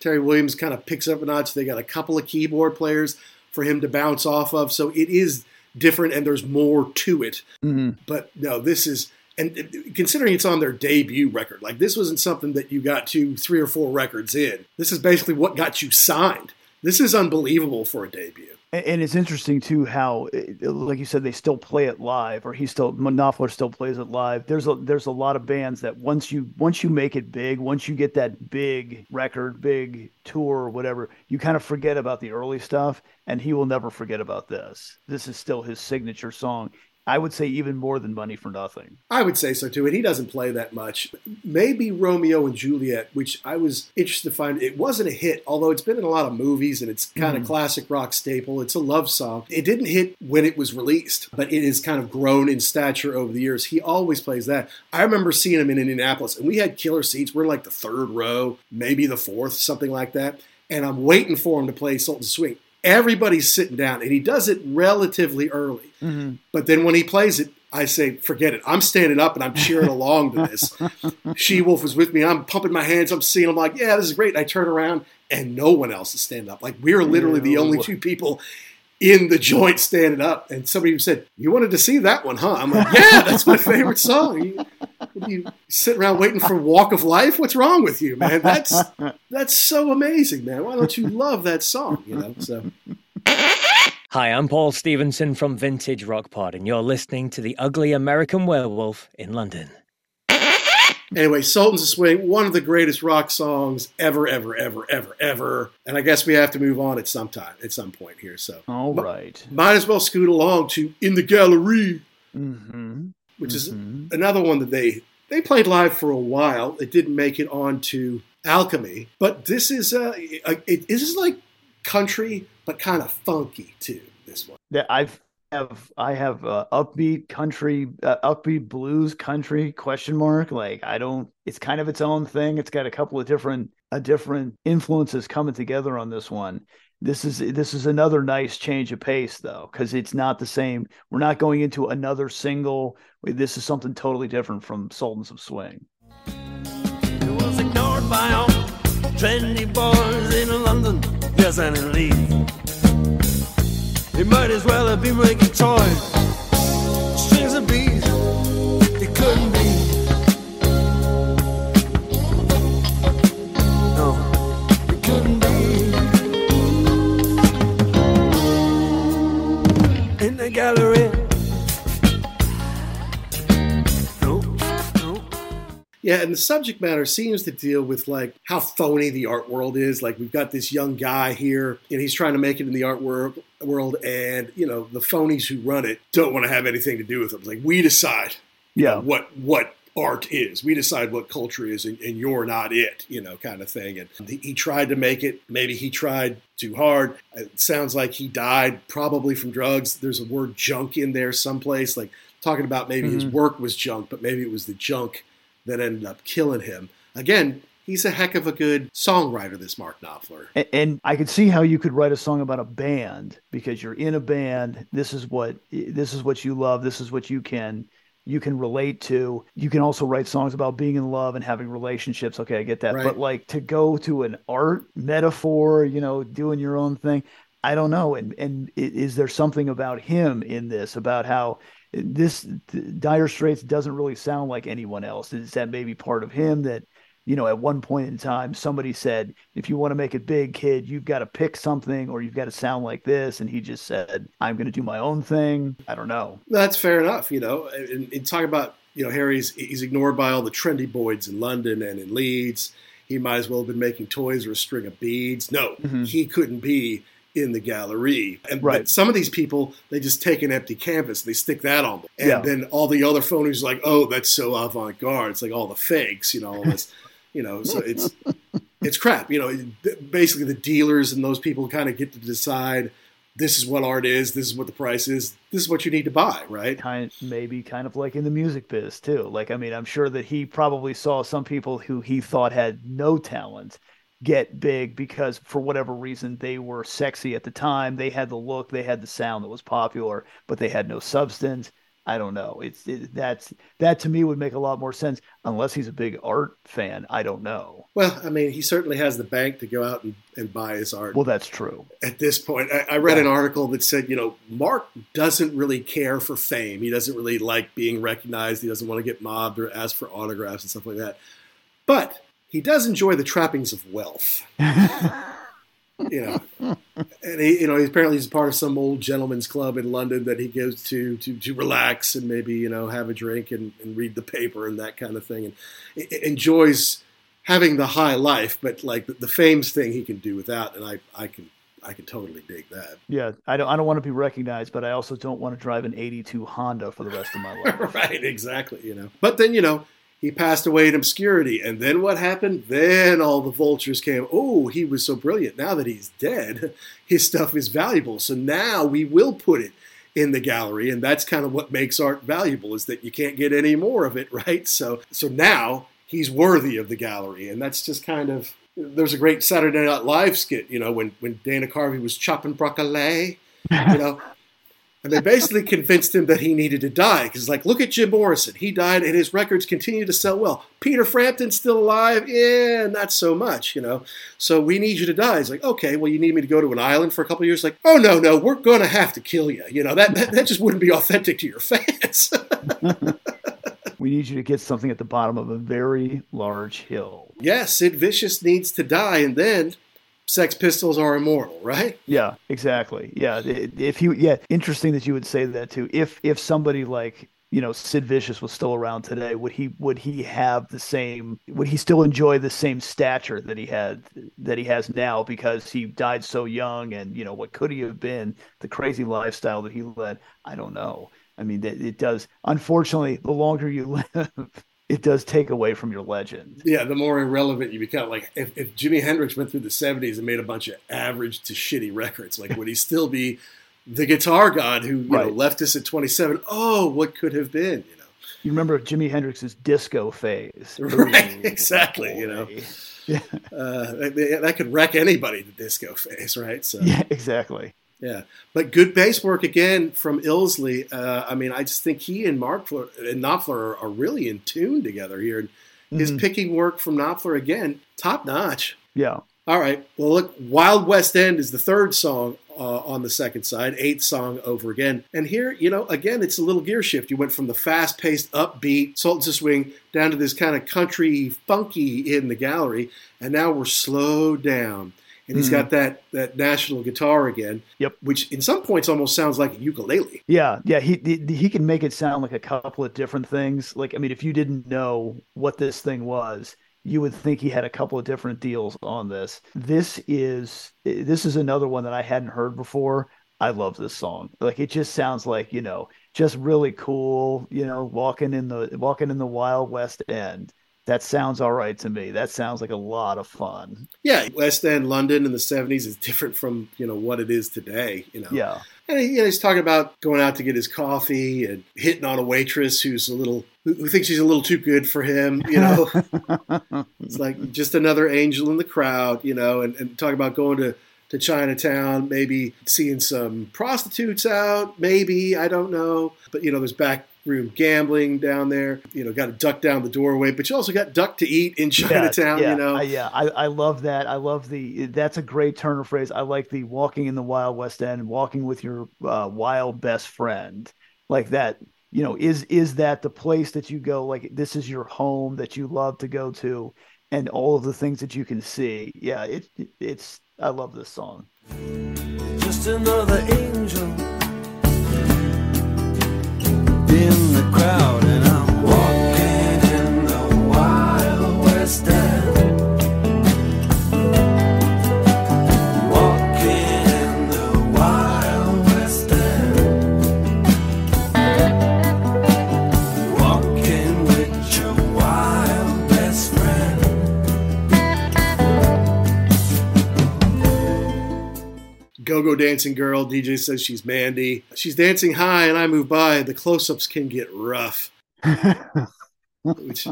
Terry Williams kind of picks up a notch. They got a couple of keyboard players for him to bounce off of. So it is different and there's more to it. Mm-hmm. But no, this is... And considering it's on their debut record, like this wasn't something that you got to three or four records in. This is basically what got you signed. This is unbelievable for a debut. And it's interesting, too, how, like you said, they still play it live, or he still, Knopfler still plays it live. There's a there's a lot of bands that once you once you make it big, once you get that big record, big tour, or whatever, you kind of forget about the early stuff, and he will never forget about this. This is still his signature song. I would say even more than Money for Nothing. I would say so, too. And he doesn't play that much. Maybe Romeo and Juliet, which I was interested to find. It wasn't a hit, although it's been in a lot of movies and it's kind mm. of classic rock staple. It's a love song. It didn't hit when it was released, but it has kind of grown in stature over the years. He always plays that. I remember seeing him in Indianapolis, and we had killer seats. We're in like the third row, maybe the fourth, something like that. And I'm waiting for him to play Sultans of Swing. Everybody's sitting down, and he does it relatively early. Mm-hmm. But then when he plays it, I say, forget it. I'm standing up, and I'm cheering along to this. She-Wolf was with me. I'm pumping my hands. I'm seeing. I'm like, yeah, this is great. And I turn around, and no one else is standing up. Like, we were literally no. the only two people in the joint standing up. And somebody said, you wanted to see that one, huh? I'm like, yeah, that's my favorite song. You, you sit around waiting for Walk of Life? What's wrong with you, man? That's that's so amazing, man. Why don't you love that song? You know, so. Hi, I'm Paul Stevenson from Vintage Rock Pod, and you're listening to The Ugly American Werewolf in London. Anyway, Sultans of Swing, one of the greatest rock songs ever, ever, ever, ever, ever. And I guess we have to move on at some time, at some point here. So, all right. M- might as well scoot along to In the Gallery, mm-hmm. which mm-hmm. is another one that they, they played live for a while. It didn't make it onto Alchemy. But this is, uh, it, it, this is like country, but kind of funky too, this one. Yeah, I've... Have, I have uh, upbeat country, uh, upbeat blues country question mark. Like I don't, it's kind of its own thing. It's got a couple of different, a different influences coming together on this one. This is, this is another nice change of pace though. Cause it's not the same. We're not going into another single. This is something totally different from Sultans of Swing. It was ignored by all trendy boys in London. Yes, and in Leeds. It might as well have been making toys. Strings of bees, it couldn't be. No, it couldn't be. In the gallery. No, no. Yeah, and the subject matter seems to deal with, like, how phony the art world is. Like, we've got this young guy here, and he's trying to make it in the art world. world and, you know, the phonies who run it don't want to have anything to do with them. It's like, we decide yeah. what what art is. We decide what culture is, and, and you're not it, you know, kind of thing. And he, he tried to make it. Maybe he tried too hard. It sounds like he died probably from drugs. There's a word junk in there someplace, like talking about maybe mm-hmm. his work was junk, but maybe it was the junk that ended up killing him. Again, he's a heck of a good songwriter, this Mark Knopfler. And, and I could see how you could write a song about a band, because you're in a band. This is what this is what you love. This is what you can you can relate to. You can also write songs about being in love and having relationships. Okay, I get that. Right. But like to go to an art metaphor, you know, doing your own thing. I don't know. And and is there something about him in this, about how this Dire Straits doesn't really sound like anyone else? Is that maybe part of him that, you know, at one point in time, somebody said, if you want to make it big, kid, you've got to pick something, or you've got to sound like this. And he just said, I'm going to do my own thing. I don't know. That's fair enough. You know, and, and talk about, you know, Harry's, he's ignored by all the trendy boys in London and in Leeds. He might as well have been making toys or a string of beads. No, mm-hmm. he couldn't be in the gallery. And right. but some of these people, they just take an empty canvas, they stick that on them. And yeah. then all the other phonies are like, oh, that's so avant-garde. It's like all the fakes, you know, all this. You know, so it's it's crap. You know, basically the dealers and those people kind of get to decide, this is what art is, this is what the price is, this is what you need to buy, right? Kind of, maybe kind of like in the music biz too. Like, I mean, I'm sure that he probably saw some people who he thought had no talent get big because for whatever reason they were sexy at the time. They had the look, they had the sound that was popular, but they had no substance. I don't know. It's it, that's that to me would make a lot more sense, unless he's a big art fan. I don't know. Well, I mean, he certainly has the bank to go out and, and buy his art. Well, that's true. At this point, I, I read yeah. an article that said, you know, Mark doesn't really care for fame. He doesn't really like being recognized. He doesn't want to get mobbed or ask for autographs and stuff like that. But he does enjoy the trappings of wealth. You know, and he, you know, he apparently he's part of some old gentleman's club in London that he goes to to, to relax and maybe, you know, have a drink and, and read the paper and that kind of thing, and it, it enjoys having the high life. But like the, the fame's thing, he can do without, and I, I can I can totally dig that. Yeah, I don't I don't want to be recognized, but I also don't want to drive an eighty-two Honda for the rest of my life. Right, exactly. You know, but then you know. He passed away in obscurity. And then what happened? Then all the vultures came. Oh, he was so brilliant. Now that he's dead, his stuff is valuable. So now we will put it in the gallery. And that's kind of what makes art valuable, is that you can't get any more of it, right? So so now he's worthy of the gallery. And that's just kind of, there's a great Saturday Night Live skit, you know, when, when Dana Carvey was chopping broccoli, you know. And they basically convinced him that he needed to die. Because, like, look at Jim Morrison. He died and his records continue to sell well. Peter Frampton's still alive? Yeah, not so much, you know. So we need you to die. He's like, okay, well, you need me to go to an island for a couple of years? Like, oh, no, no, we're going to have to kill you. You know, that, that, that just wouldn't be authentic to your fans. We need you to get something at the bottom of a very large hill. Yes, Sid Vicious needs to die, and then... Sex Pistols are immortal, right? Yeah, exactly. Yeah, if you, yeah, interesting that you would say that too. If if somebody like, you know, Sid Vicious was still around today, would he would he have the same? Would he still enjoy the same stature that he had that he has now? Because he died so young, and you know what could he have been? The crazy lifestyle that he led. I don't know. I mean, it does. Unfortunately, the longer you live. It does take away from your legend. Yeah, the more irrelevant you become. Like, if, if Jimi Hendrix went through the seventies and made a bunch of average to shitty records, like, would he still be the guitar god who you right. know, left us at twenty-seven? Oh, what could have been, you know? You remember Jimi Hendrix's disco phase. Right, Ooh. exactly, you know? Yeah. Uh, that, that could wreck anybody, the disco phase, right? So yeah, exactly. Yeah, but good bass work again from Illsley. Uh, I mean, I just think he and Mark and Knopfler are, are really in tune together here. And his mm-hmm. picking work from Knopfler again, top notch. Yeah, All right. Well, look, Wild West End is the third song uh, on the second side, eighth song over again. And here, you know, again, it's a little gear shift. You went from the fast-paced, upbeat Sultans of Swing down to this kind of country funky in the gallery. And now we're slowed down. And he's mm. got that that national guitar again, yep. which in some points almost sounds like a ukulele. Yeah, yeah, he, he he can make it sound like a couple of different things. Like, I mean, if you didn't know what this thing was, you would think he had a couple of different deals on this. This is this is another one that I hadn't heard before. I love this song. Like, it just sounds like, you know, just really cool. You know, walking in the walking in the Wild West End. That sounds all right to me. That sounds like a lot of fun. Yeah, West End London in the seventies is different from, you know, what it is today. You know, yeah. And he, you know, he's talking about going out to get his coffee and hitting on a waitress who's a little who, who thinks she's a little too good for him. You know, it's like just another angel in the crowd. You know, and, and talking about going to. to Chinatown, maybe seeing some prostitutes out, maybe, I don't know. But, you know, there's backroom gambling down there. You know, got to duck down the doorway, but you also got duck to eat in Chinatown, yeah, yeah, you know. Uh, yeah, I, I love that. I love the, that's a great turn of phrase. I like the walking in the Wild West End, walking with your uh, wild best friend. Like that, you know, is is that the place that you go? Like, this is your home that you love to go to and all of the things that you can see. Yeah, it, it it's... I love this song. Just another angel in the crowd, and I'm walking in the Wild West End. Walking in the Wild West End. Walking with your wild best friend. Go-go dancing girl. D J says she's Mandy. She's dancing high, and I move by. The close-ups can get rough. Which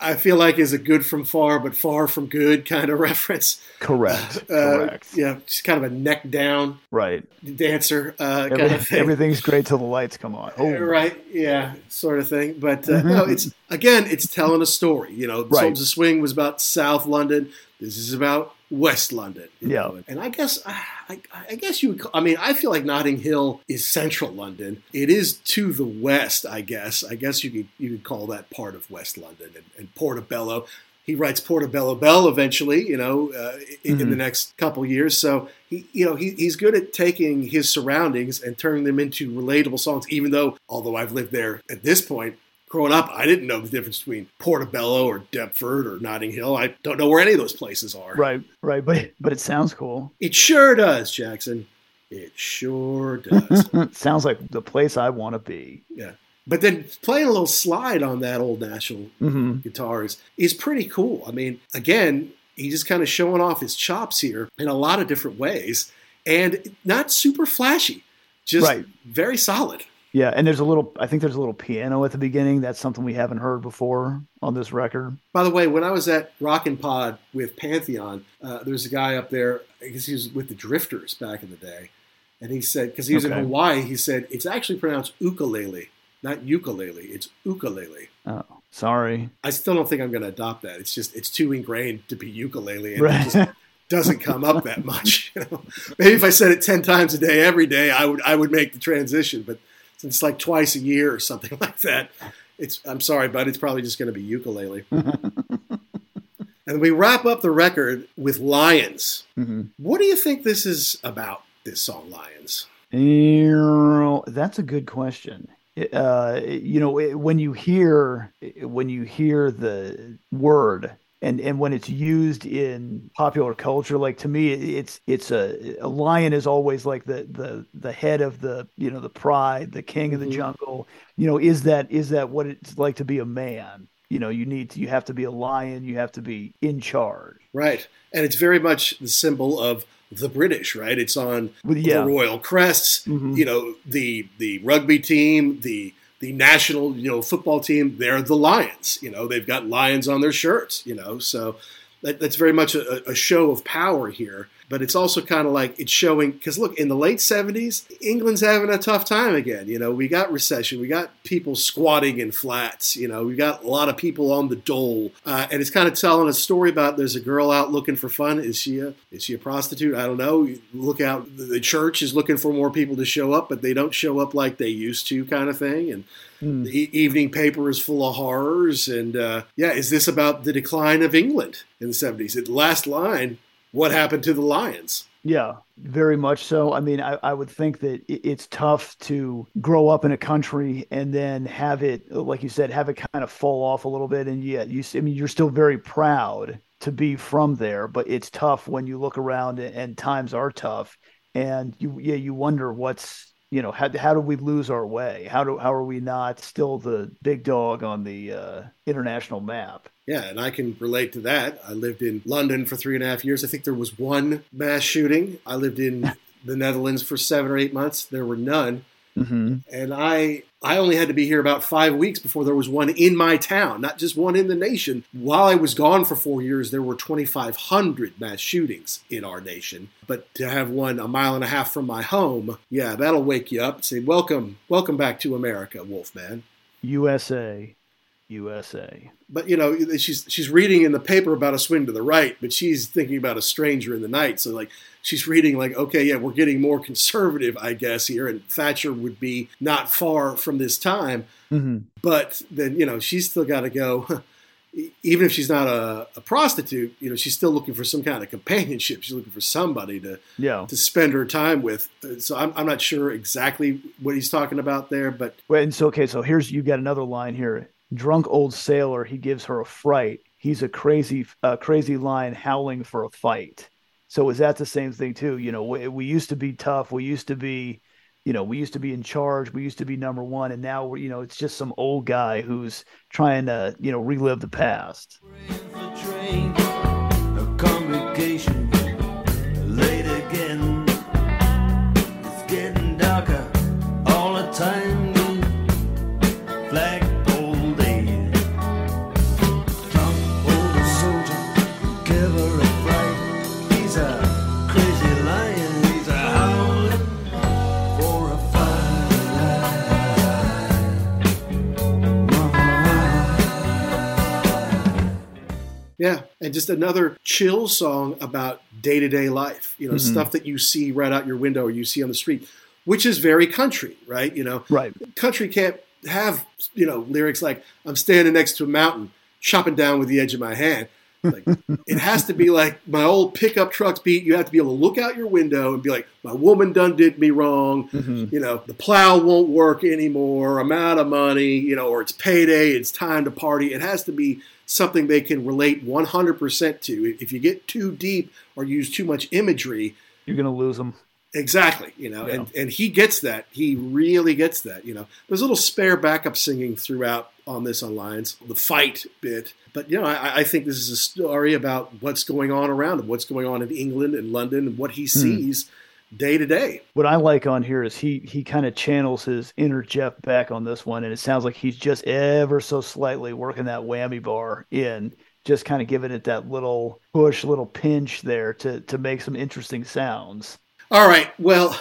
I feel like is a good from far, but far from good kind of reference. Correct. Uh, Correct. Yeah, she's kind of a neck down. Right. Dancer uh, Every, kind of thing. Everything's great till the lights come on. Oh. Right. Yeah, sort of thing. But uh, no, it's again, it's telling a story. You know, right. Sultans of Swing was about South London. This is about West London. Yeah. Know? And I guess, I, I, I guess you would call, I mean, I feel like Notting Hill is central London. It is to the west, I guess. I guess you could, you could call that part of West London and, and Portobello. He writes Portobello Bell eventually, you know, uh, in, mm-hmm. in the next couple years. So, he, you know, he, he's good at taking his surroundings and turning them into relatable songs, even though, although I've lived there at this point, growing up, I didn't know the difference between Portobello or Deptford or Notting Hill. I don't know where any of those places are. Right, right. But but it sounds cool. It sure does, Jackson. It sure does. Sounds like the place I want to be. Yeah. But then playing a little slide on that old national mm-hmm. guitar is, is pretty cool. I mean, again, he's just kind of showing off his chops here in a lot of different ways. And not super flashy. Just right. Very solid. Yeah, and there's a little, I think there's a little piano at the beginning. That's something we haven't heard before on this record. By the way, when I was at Rockin' Pod with Pantheon, uh, there was a guy up there, I guess he was with the Drifters back in the day. And he said, because he was okay. in Hawaii, he said, it's actually pronounced ukulele, not ukulele. It's ukulele. Oh, sorry. I still don't think I'm going to adopt that. It's just, it's too ingrained to be ukulele. And right. It just doesn't come up that much. You know? Maybe if I said it ten times a day, every day, I would I would make the transition, but it's like twice a year or something like that. It's I'm sorry, but it's probably just going to be ukulele. And we wrap up the record with Lions. Mm-hmm. What do you think this is about, this song, Lions? That's a good question. Uh, you know, when you hear when you hear the word and, and when it's used in popular culture, like to me, it's it's a, a lion is always like the the the head of the, you know, the pride, the king of the jungle. You know, is that is that what it's like to be a man? You know, you need to, you have to be a lion. You have to be in charge. Right. And it's very much the symbol of the British, right? It's on well, yeah. the royal crests, mm-hmm. you know, the the rugby team, the The national, you know, football team, they're the Lions. You know, they've got lions on their shirts, you know. So that, that's very much a, a show of power here. But it's also kind of like it's showing, because look, in the late seventies, England's having a tough time again. You know, we got recession, we got people squatting in flats, you know, we got a lot of people on the dole. Uh, and it's kind of telling a story about there's a girl out looking for fun. Is she a, is she a prostitute? I don't know. You look out, the church is looking for more people to show up, but they don't show up like they used to, kind of thing. And mm. the e- evening paper is full of horrors. And uh, yeah, is this about the decline of England in the seventies? It, last line, what happened to the Lions? Yeah, very much so. I mean, I, I would think that it's tough to grow up in a country and then have it, like you said, have it kind of fall off a little bit. And yet, you, I mean, you're still very proud to be from there, but it's tough when you look around and, and times are tough. And you, yeah, you wonder what's, you know, how how do we lose our way? How do how are we not still the big dog on the uh, international map? Yeah, and I can relate to that. I lived in London for three and a half years. I think there was one mass shooting. I lived in the Netherlands for seven or eight months. There were none. Mm-hmm. And I I only had to be here about five weeks before there was one in my town, not just one in the nation. While I was gone for four years, there were twenty-five hundred mass shootings in our nation. But to have one a mile and a half from my home, yeah, that'll wake you up and say, welcome, welcome back to America, Wolfman. U S A. U S A. But, you know, she's she's reading in the paper about a swing to the right, but she's thinking about a stranger in the night. So, like, she's reading like, okay, yeah, we're getting more conservative, I guess, here. And Thatcher would be not far from this time. Mm-hmm. But then, you know, she's still got to go. Even if she's not a, a prostitute, you know, she's still looking for some kind of companionship. She's looking for somebody to yeah. to spend her time with. So I'm I'm not sure exactly what he's talking about there. But well, and so, okay, so here's, you got another line here. Drunk old sailor, he gives her a fright. He's a crazy, uh, crazy lion howling for a fight. So is that the same thing too? You know, we, we used to be tough. We used to be, you know, we used to be in charge. We used to be number one. And now we're, you know, it's just some old guy who's trying to, you know, relive the past. Yeah, and just another chill song about day-to-day life, you know, mm-hmm. stuff that you see right out your window or you see on the street, which is very country, right? You know, right. Country can't have, you know, lyrics like, I'm standing next to a mountain, chopping down with the edge of my hand. Like, it has to be like my old pickup trucks beat. You have to be able to look out your window and be like, my woman done did me wrong. Mm-hmm. You know, the plow won't work anymore. I'm out of money, you know, or it's payday. It's time to party. It has to be something they can relate one hundred percent to. If you get too deep or use too much imagery, you're going to lose them. Exactly. You know, yeah. and, and he gets that. He really gets that. You know, there's a little spare backup singing throughout on this on Lions, the fight bit. But, you know, I, I think this is a story about what's going on around him, what's going on in England and London and what he sees hmm. day to day. What I like on here is he, he kind of channels his inner Jeff Beck on this one. And it sounds like he's just ever so slightly working that whammy bar in, just kind of giving it that little push, little pinch there to, to make some interesting sounds. All right. Well,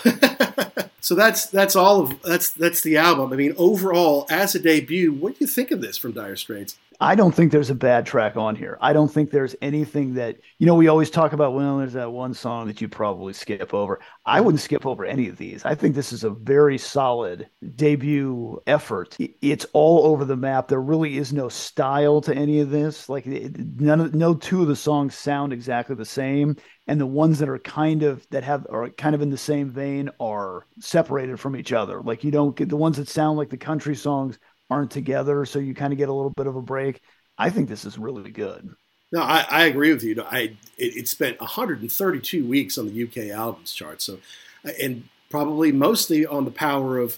so that's that's all of that's that's the album. I mean, overall, as a debut, what do you think of this from Dire Straits? I don't think there's a bad track on here. I don't think there's anything that, you know, we always talk about, well, there's that one song that you probably skip over. I wouldn't skip over any of these. I think this is a very solid debut effort. It's all over the map. There really is no style to any of this. Like none of, no two of the songs sound exactly the same. And the ones that are kind of that have are kind of in the same vein are separated from each other. Like you don't get the ones that sound like the country songs aren't together. So you kind of get a little bit of a break. I think this is really good. No, I, I agree with you. I it, it spent one hundred thirty-two weeks on the U K albums chart. So, and probably mostly on the power of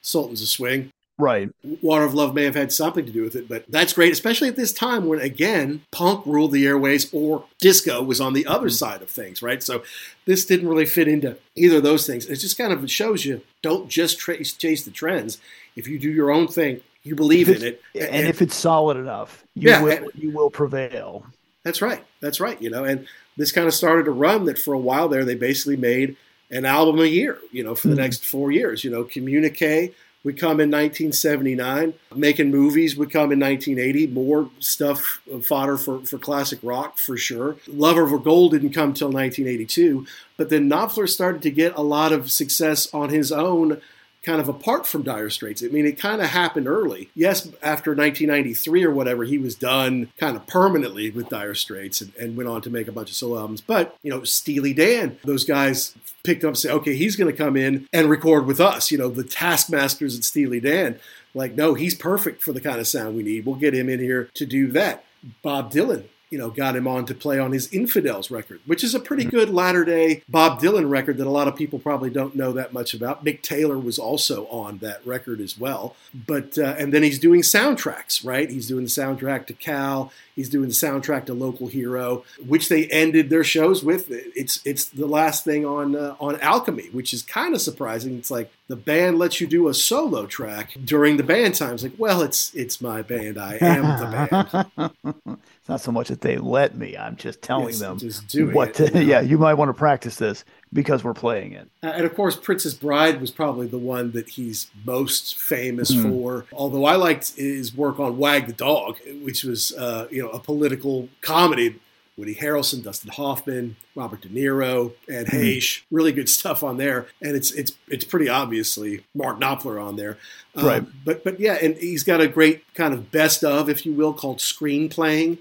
Sultans of Swing. Right. Water of Love may have had something to do with it, but that's great, especially at this time when, again, punk ruled the airways or disco was on the other side of things, right? So this didn't really fit into either of those things. It just kind of shows you don't just trace, chase the trends. If you do your own thing, you believe in it. And, and if it's solid enough, you, yeah, will, and, you will prevail. That's right. That's right. You know, and this kind of started a run that for a while there, they basically made an album a year, you know, for the mm-hmm. next four years. You know, Communique would come in nineteen seventy-nine. Making Movies would come in nineteen eighty. More stuff, fodder for, for classic rock, for sure. Love Over Gold didn't come till nineteen eighty-two. But then Knopfler started to get a lot of success on his own, kind of apart from Dire Straits. I mean, it kind of happened early. Yes, after nineteen ninety-three or whatever, he was done kind of permanently with Dire Straits and, and went on to make a bunch of solo albums. But, you know, Steely Dan, those guys picked up and said, okay, he's going to come in and record with us. You know, the taskmasters at Steely Dan, like, no, he's perfect for the kind of sound we need. We'll get him in here to do that. Bob Dylan, you know, got him on to play on his Infidels record, which is a pretty good latter-day Bob Dylan record that a lot of people probably don't know that much about. Mick Taylor was also on that record as well. But uh, and then he's doing soundtracks, right? He's doing the soundtrack to Cal. He's doing the soundtrack to Local Hero, which they ended their shows with. It's it's the last thing on uh, on Alchemy, which is kind of surprising. It's like the band lets you do a solo track during the band time. It's like, well, it's it's my band. I am the band. It's not so much that they let me. I'm just telling yes, them just what to, no. Yeah, you might want to practice this because we're playing it. Uh, and of course, Princess Bride was probably the one that he's most famous mm. for. Although I liked his work on Wag the Dog, which was uh, you know, a political comedy. Woody Harrelson, Dustin Hoffman, Robert De Niro, Ed Hayes, really good stuff on there. And it's it's it's pretty obviously Mark Knopfler on there. Um, right. But, but yeah, and he's got a great kind of best of, if you will, called Screen Playing,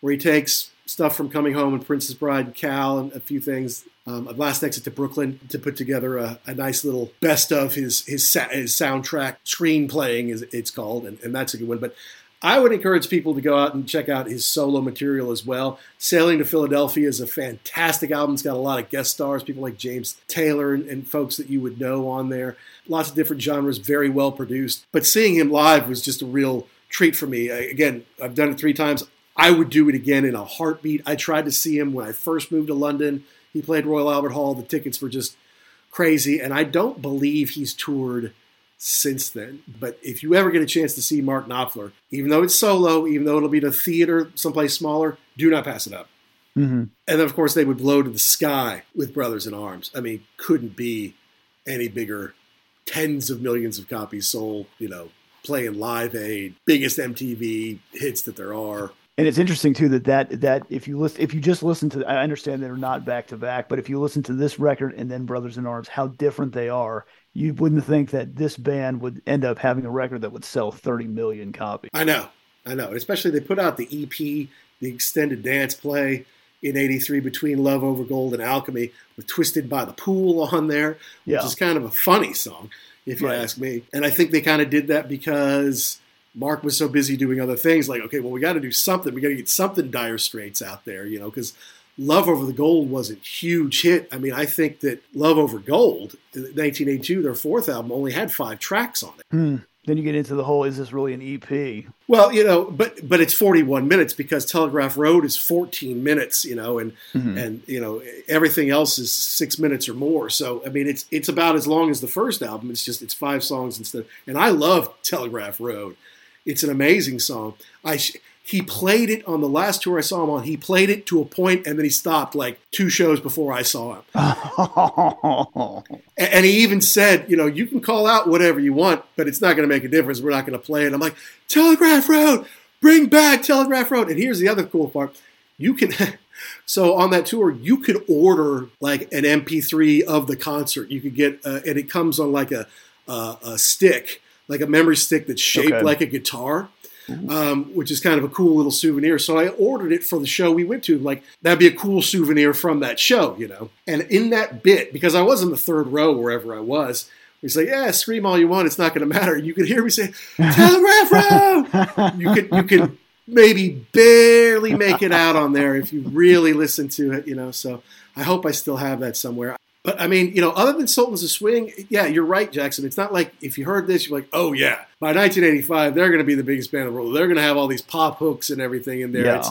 where he takes stuff from Coming Home and Princess Bride and Cal and a few things, um, Last Exit to Brooklyn, to put together a, a nice little best of his his, sa- his soundtrack. Screen Playing is it's called, and, and that's a good one. But I would encourage people to go out and check out his solo material as well. Sailing to Philadelphia is a fantastic album. It's got a lot of guest stars, people like James Taylor and, and folks that you would know on there. Lots of different genres, very well produced. But seeing him live was just a real treat for me. I, again, I've done it three times. I would do it again in a heartbeat. I tried to see him when I first moved to London. He played Royal Albert Hall. The tickets were just crazy. And I don't believe he's toured since then. But if you ever get a chance to see Mark Knopfler, even though it's solo, even though it'll be in a theater someplace smaller, do not pass it up. Mm-hmm. And then, of course, they would blow to the sky with Brothers in Arms. I mean, couldn't be any bigger. Tens of millions of copies sold, you know, playing Live Aid, biggest M T V hits that there are. And it's interesting too that that, that if you listen, if you just listen to, I understand they're not back to back, but if you listen to this record and then Brothers in Arms, how different they are. You wouldn't think that this band would end up having a record that would sell thirty million copies. I know, I know. Especially they put out the E P, the extended dance play in eighty-three between Love Over Gold and Alchemy with Twisted by the Pool on there, which yeah. is kind of a funny song, if you right. ask me. And I think they kind of did that because Mark was so busy doing other things, like, okay, well, we got to do something. We got to get something Dire Straits out there, you know, because Love Over the Gold was a huge hit. I mean, I think that Love Over Gold, nineteen eighty-two, their fourth album, only had five tracks on it. Hmm. Then you get into the whole, is this really an E P? Well, you know, but but it's forty-one minutes because Telegraph Road is fourteen minutes, you know, and, mm-hmm. and you know, everything else is six minutes or more. So, I mean, it's it's about as long as the first album. It's just, it's five songs instead. And I love Telegraph Road. It's an amazing song. I sh- he played it on the last tour I saw him on. He played it to a point, and then he stopped like two shows before I saw him. Oh. And, and he even said, you know, you can call out whatever you want, but it's not going to make a difference. We're not going to play it. I'm like, Telegraph Road, bring back Telegraph Road. And here's the other cool part. You can – so on that tour, you could order like an M P three of the concert. You could get uh, – and it comes on like a, uh, a stick, like a memory stick that's shaped okay. like a guitar, um, which is kind of a cool little souvenir. So I ordered it for the show we went to. Like, that'd be a cool souvenir from that show, you know? And in that bit, because I was in the third row wherever I was, he's like, yeah, scream all you want. It's not going to matter. You could hear me say, Telegraph Road! You could, you could maybe barely make it out on there if you really listen to it, you know? So I hope I still have that somewhere. But, I mean, you know, other than Sultans of Swing, yeah, you're right, Jackson. It's not like if you heard this, you're like, oh, yeah. By nineteen eighty-five, they're going to be the biggest band in the world. They're going to have all these pop hooks and everything in there. Yeah. It's,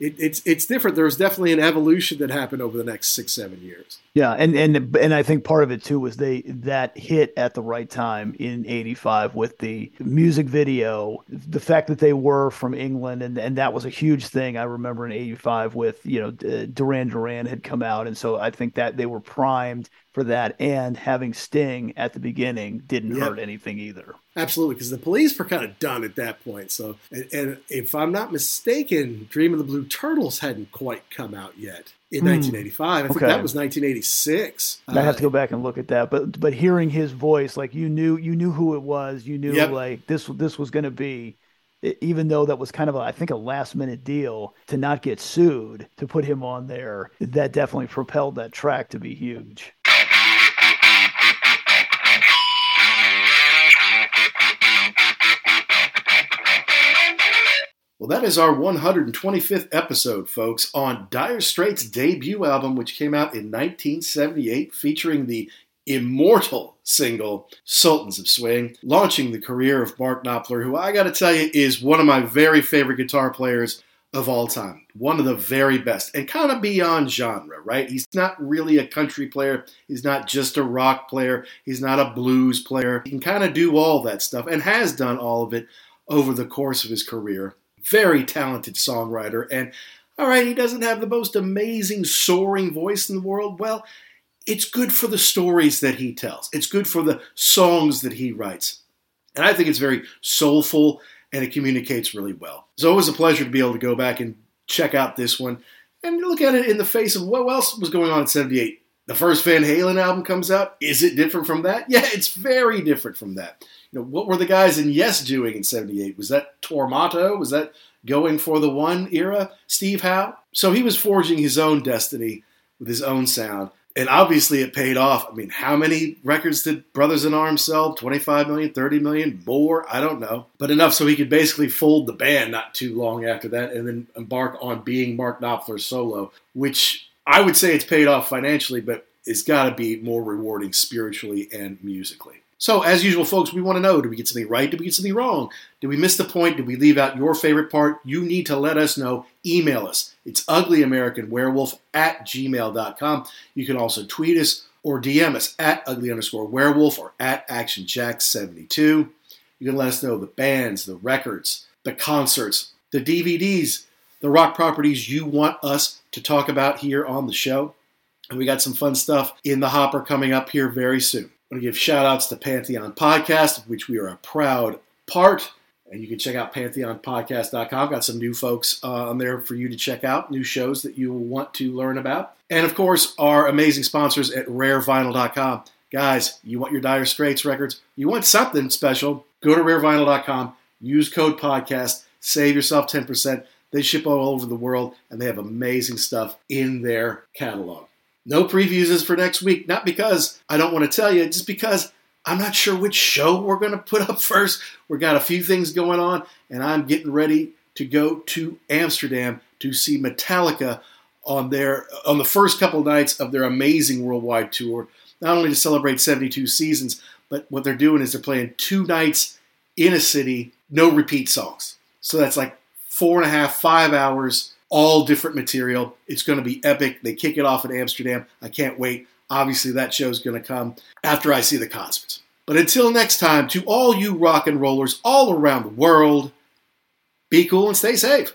it, it's it's different. There was definitely an evolution that happened over the next six, seven years. Yeah, and and and I think part of it too was they that hit at the right time in eighty-five with the music video, the fact that they were from England, and, and that was a huge thing. I remember in eighty-five with, you know, Duran Duran had come out, and so I think that they were primed for that, and having Sting at the beginning didn't yep. hurt anything either. Absolutely, because the Police were kind of done at that point. So, and, and if I'm not mistaken, Dream of the Blue Turtles hadn't quite come out yet in mm. nineteen eighty-five. I think okay. that was nineteen eighty-six. I uh, have to go back and look at that. But but hearing his voice, like you knew you knew who it was. You knew yep. like this this was going to be. Even though that was kind of, a, I think, a last-minute deal to not get sued to put him on there, that definitely propelled that track to be huge. Well, that is our one hundred twenty-fifth episode, folks, on Dire Straits' debut album, which came out in nineteen seventy-eight, featuring the immortal single Sultans of Swing, launching the career of Mark Knopfler, who I gotta tell you is one of my very favorite guitar players of all time. One of the very best, and kind of beyond genre, right? He's not really a country player. He's not just a rock player. He's not a blues player. He can kind of do all that stuff and has done all of it over the course of his career. Very talented songwriter. And all right, he doesn't have the most amazing, soaring voice in the world. Well, it's good for the stories that he tells. It's good for the songs that he writes. And I think it's very soulful, and it communicates really well. It's always a pleasure to be able to go back and check out this one and look at it in the face of what else was going on in seventy-eight. The first Van Halen album comes out. Is it different from that? Yeah, it's very different from that. You know, what were the guys in Yes doing in seventy-eight? Was that Tormato? Was that Going for the One era? Steve Howe? So he was forging his own destiny with his own sound. And obviously it paid off. I mean, how many records did Brothers in Arms sell? twenty-five million, thirty million, more? I don't know. But enough so he could basically fold the band not too long after that and then embark on being Mark Knopfler solo, which I would say it's paid off financially, but it's got to be more rewarding spiritually and musically. So, as usual, folks, we want to know, did we get something right? Did we get something wrong? Did we miss the point? Did we leave out your favorite part? You need to let us know. Email us. It's uglyamericanwerewolf at gmail dot com. You can also tweet us or D M us at ugly underscore werewolf or at actionjack seventy-two. You can let us know the bands, the records, the concerts, the D V Ds, the rock properties you want us to talk about here on the show. And we got some fun stuff in the hopper coming up here very soon. I want to give shout-outs to Pantheon Podcast, which we are a proud part. And you can check out pantheon podcast dot com. I've got some new folks uh, on there for you to check out, new shows that you will want to learn about. And, of course, our amazing sponsors at rare vinyl dot com. Guys, you want your Dire Straits records? You want something special? Go to rare vinyl dot com, use code podcast, save yourself ten percent. They ship all over the world, and they have amazing stuff in their catalog. No previews is for next week, not because I don't want to tell you, just because I'm not sure which show we're going to put up first. We've got a few things going on, and I'm getting ready to go to Amsterdam to see Metallica on their on the first couple nights of their amazing worldwide tour, not only to celebrate seventy-two seasons, but what they're doing is they're playing two nights in a city, no repeat songs. So that's like four and a half, five hours all different material. It's going to be epic. They kick it off in Amsterdam. I can't wait. Obviously, that show's going to come after I see the concerts. But until next time, to all you rock and rollers all around the world, be cool and stay safe.